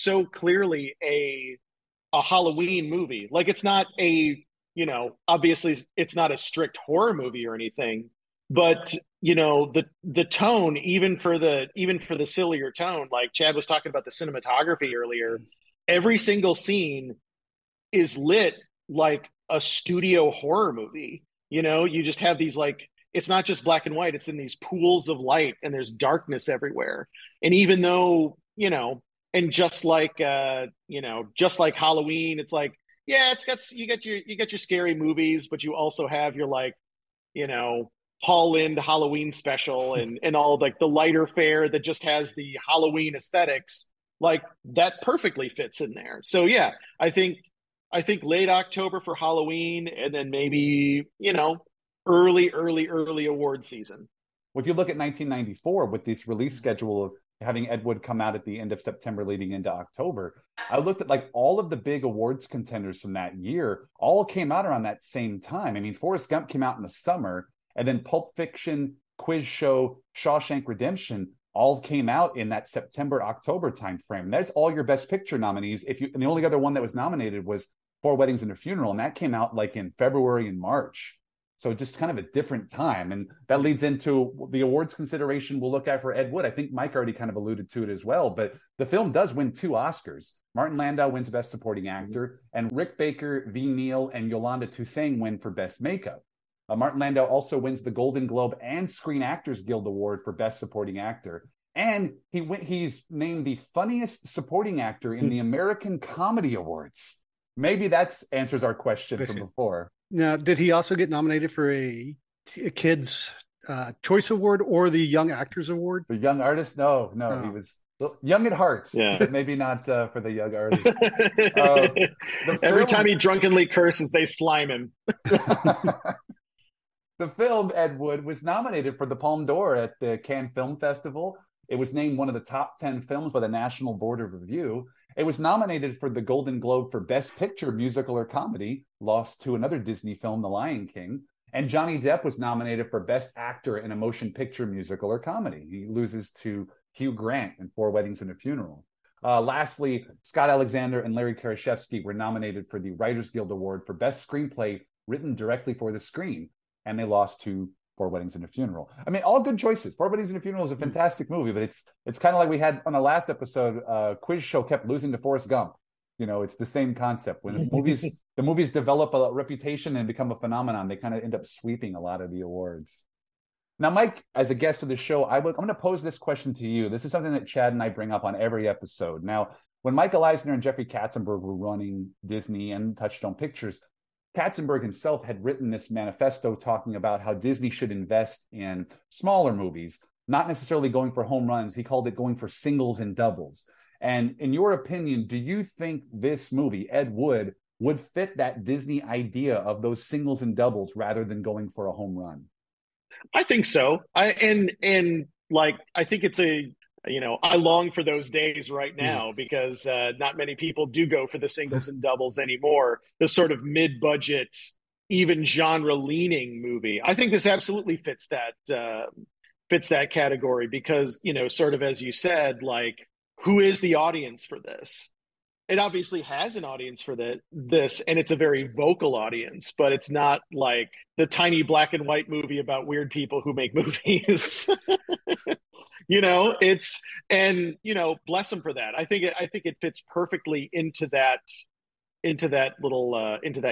so clearly a Halloween movie. Like, it's not a, you know, obviously it's not a strict horror movie or anything, but you know, the tone, even for the sillier tone, like Chad was talking about the cinematography earlier, every single scene is lit like a studio horror movie. You know, you just have these, like, it's not just black and white. It's in these pools of light and there's darkness everywhere. And even though, you know, and just like Halloween, it's like, yeah, it's got, you get your scary movies, but you also have your, like, you know, Paul Lynde Halloween special and all, like, the lighter fare that just has the Halloween aesthetics, like, that perfectly fits in there. So yeah, I think late October for Halloween, and then maybe, you know, early award season. Well, if you look at 1994 with this release schedule of having Ed Wood come out at the end of September leading into October, I looked at, like, all of the big awards contenders from that year all came out around that same time. I mean, Forrest Gump came out in the summer, and then Pulp Fiction, Quiz Show, Shawshank Redemption all came out in that September-October timeframe. That's all your Best Picture nominees. And the only other one that was nominated was Four Weddings and a Funeral, and that came out like in February and March. So just kind of a different time. And that leads into the awards consideration we'll look at for Ed Wood. I think Mike already kind of alluded to it as well, but the film does win two Oscars. Martin Landau wins Best Supporting Actor, and Rick Baker, V. Neal, and Yolanda Toussaint win for Best Makeup. Martin Landau also wins the Golden Globe and Screen Actors Guild Award for Best Supporting Actor. And he's named the funniest supporting actor in the American Comedy Awards. Maybe that answers our question from before. Now, did he also get nominated for a Kids' Choice Award or the Young Actors Award? The Young Artist? No. He was Young at heart, yeah. But maybe not for the young artist. Every time he drunkenly curses, they slime him. The film, Ed Wood, was nominated for the Palme d'Or at the Cannes Film Festival. It was named one of the top 10 films by the National Board of Review. It was nominated for the Golden Globe for Best Picture, Musical, or Comedy, lost to another Disney film, The Lion King. And Johnny Depp was nominated for Best Actor in a Motion Picture, Musical, or Comedy. He loses to Hugh Grant in Four Weddings and a Funeral. Lastly, Scott Alexander and Larry Karaszewski were nominated for the Writers Guild Award for Best Screenplay written directly for the screen, and they lost to Four Weddings and a Funeral. I mean, all good choices. Four Weddings and a Funeral is a fantastic movie, but it's kind of like we had on the last episode, Quiz Show kept losing to Forrest Gump. You know, it's the same concept. When the movies develop a reputation and become a phenomenon, they kind of end up sweeping a lot of the awards. Now, Mike, as a guest of the show, I'm going to pose this question to you. This is something that Chad and I bring up on every episode. Now, when Michael Eisner and Jeffrey Katzenberg were running Disney and Touchstone Pictures, Katzenberg himself had written this manifesto talking about how Disney should invest in smaller movies, not necessarily going for home runs. He called it going for singles and doubles. And in your opinion, do you think this movie, Ed Wood, would fit that Disney idea of those singles and doubles rather than going for a home run? I think so. I think it's a, you know, I long for those days right now because not many people do go for the singles and doubles anymore. The sort of mid-budget, even genre leaning movie. I think this absolutely fits that category because, you know, sort of, as you said, like, who is the audience for this? It obviously has an audience for this, and it's a very vocal audience, but it's not like the tiny black and white movie about weird people who make movies. You know, it's, and, you know, bless them for that. I think it fits perfectly into that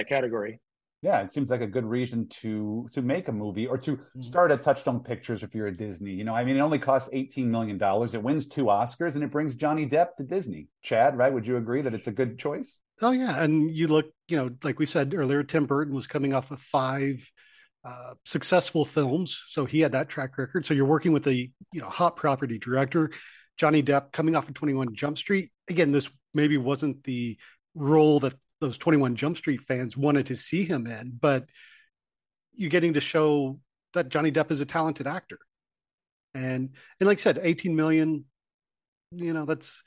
category. Yeah, it seems like a good reason to make a movie or to start at Touchstone Pictures if you're a Disney. You know, I mean, it only costs $18 million. It wins 2 Oscars, and it brings Johnny Depp to Disney. Chad, right? Would you agree that it's a good choice? Oh, yeah. And you look, you know, like we said earlier, Tim Burton was coming off of 5 successful films. So he had that track record. So you're working with a, you know, hot property director. Johnny Depp coming off of 21 Jump Street. Again, this maybe wasn't the role that those 21 Jump Street fans wanted to see him in, but you're getting to show that Johnny Depp is a talented actor. And like I said, 18 million, you know, that's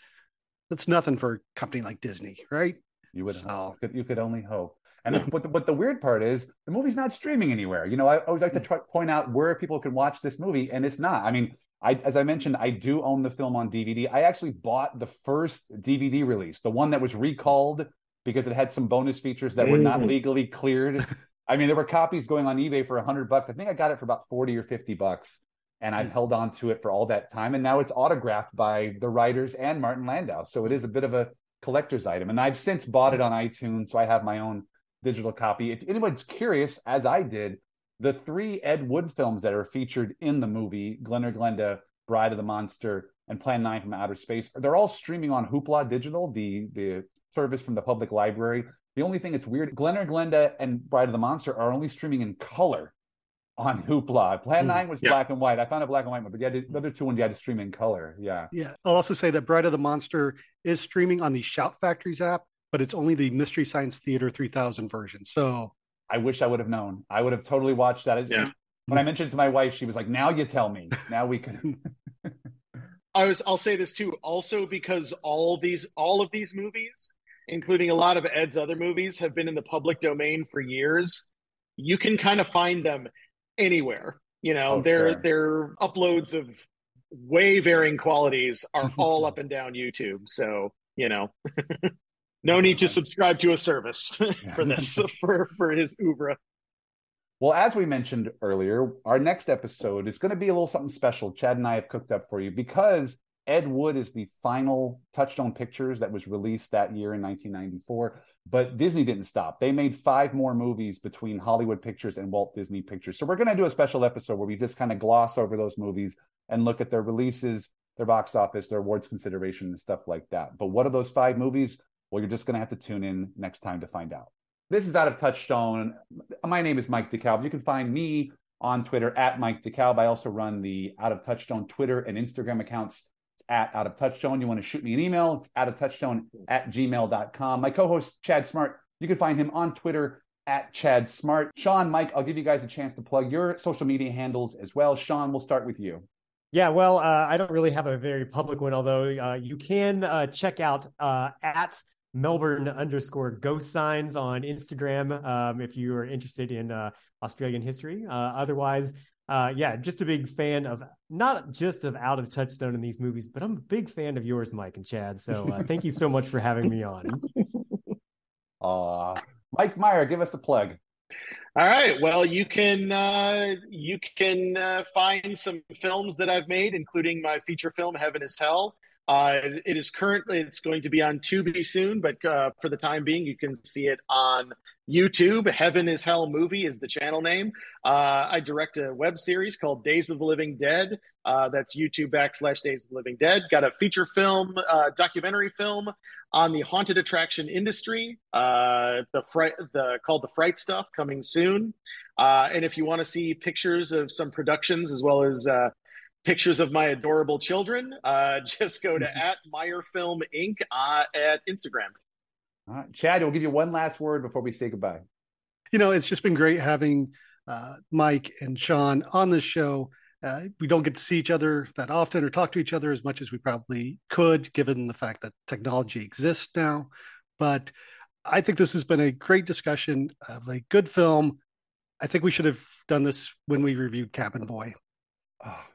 nothing for a company like Disney, right? You would hope. You could only hope. And but the weird part is the movie's not streaming anywhere. You know, I always like to point out where people can watch this movie, and it's not. I mean, as I mentioned, I do own the film on DVD. I actually bought the first DVD release, the one that was recalled because it had some bonus features that were not legally cleared. I mean, there were copies going on eBay for $100. I think I got it for about 40 or $50, and I've held on to it for all that time. And now it's autographed by the writers and Martin Landau. So it is a bit of a collector's item. And I've since bought it on iTunes, so I have my own digital copy. If anyone's curious, as I did, the 3 Ed Wood films that are featured in the movie, Glenn or Glenda, Bride of the Monster, and Plan 9 from Outer Space, they're all streaming on Hoopla Digital, the service from the public library. The only thing that's weird, Glenn or Glenda and Bride of the Monster are only streaming in color on Hoopla. Plan 9 was black and white. I found a black and white one, but the other 2 ones you had to stream in color. Yeah. Yeah. I'll also say that Bride of the Monster is streaming on the Shout Factories app, but it's only the Mystery Science Theater 3000 version. So I wish I would have known. I would have totally watched that. Yeah. When I mentioned it to my wife, she was like, now you tell me. Now we can. I'll say this too. Also, because all of these movies, including a lot of Ed's other movies, have been in the public domain for years, you can kind of find them anywhere. You know, their uploads of way varying qualities are all up and down YouTube. So, you know, no need to subscribe to a service for this, for his oeuvre. Well, as we mentioned earlier, our next episode is going to be a little something special Chad and I have cooked up for you, because Ed Wood is the final Touchstone Pictures that was released that year in 1994. But Disney didn't stop. They made 5 more movies between Hollywood Pictures and Walt Disney Pictures. So we're going to do a special episode where we just kind of gloss over those movies and look at their releases, their box office, their awards consideration, and stuff like that. But what are those 5 movies? Well, you're just going to have to tune in next time to find out. This is Out of Touchstone. My name is Mike DeKalb. You can find me on Twitter at Mike DeKalb. I also run the Out of Touchstone Twitter and Instagram accounts at Out of Touchstone. You want to shoot me an email, it's outoftouchstone@gmail.com. My co-host, Chad Smart, you can find him on Twitter at Chad Smart. Sean, Mike, I'll give you guys a chance to plug your social media handles as well. Sean, we'll start with you. Yeah, well, I don't really have a very public one, although you can check out at Melbourne_ghost signs on Instagram if you are interested in Australian history. Otherwise, yeah, just a big fan of not just of Out of Touchstone in these movies, but I'm a big fan of yours, Mike and Chad. So thank you so much for having me on. Mike Meyer, give us a plug. All right. Well, you can find some films that I've made, including my feature film Heaven is Hell. It's going to be on Tubi soon, but for the time being, you can see it on YouTube. Heaven is Hell Movie is the channel name. I direct a web series called Days of the Living Dead. That's YouTube.com/Days of the Living Dead. Got a feature film, documentary film on the haunted attraction industry, called The Fright Stuff, coming soon. And if you want to see pictures of some productions as well as pictures of my adorable children, just go to at Meyer Film Inc. At Instagram. All right. Chad, we'll give you one last word before we say goodbye. You know, it's just been great having Mike and Sean on this show. We don't get to see each other that often or talk to each other as much as we probably could, given the fact that technology exists now. But I think this has been a great discussion of a good film. I think we should have done this when we reviewed Cabin Boy.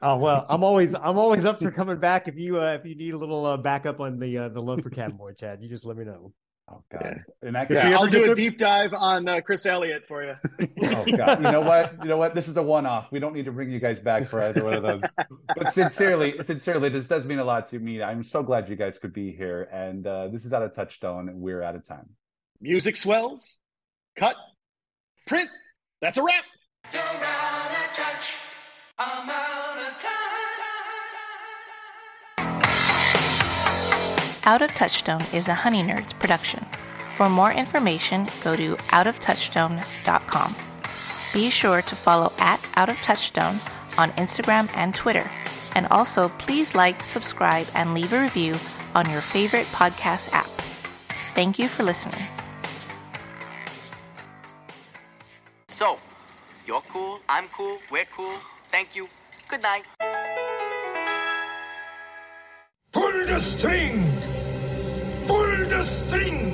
Oh well, I'm always up for coming back if you need a little backup on the love for Cabin Boy, Chad. You just let me know. Oh God! Yeah. And I'll do a deep dive on Chris Elliott for you. Oh God! You know what? This is a one-off. We don't need to bring you guys back for either one of those. But sincerely, this does mean a lot to me. I'm so glad you guys could be here. And this is Out of Touchstone. And we're out of time. Music swells. Cut. Print. That's a wrap. You're out of touch. I'm out of time. Out of Touchstone is a Honey Nerds production. For more information, go to outoftouchstone.com. Be sure to follow at Out of Touchstone on Instagram and Twitter. And also, please like, subscribe, and leave a review on your favorite podcast app. Thank you for listening. So, you're cool, I'm cool, we're cool. Thank you. Good night. Pull the string! Pull the string!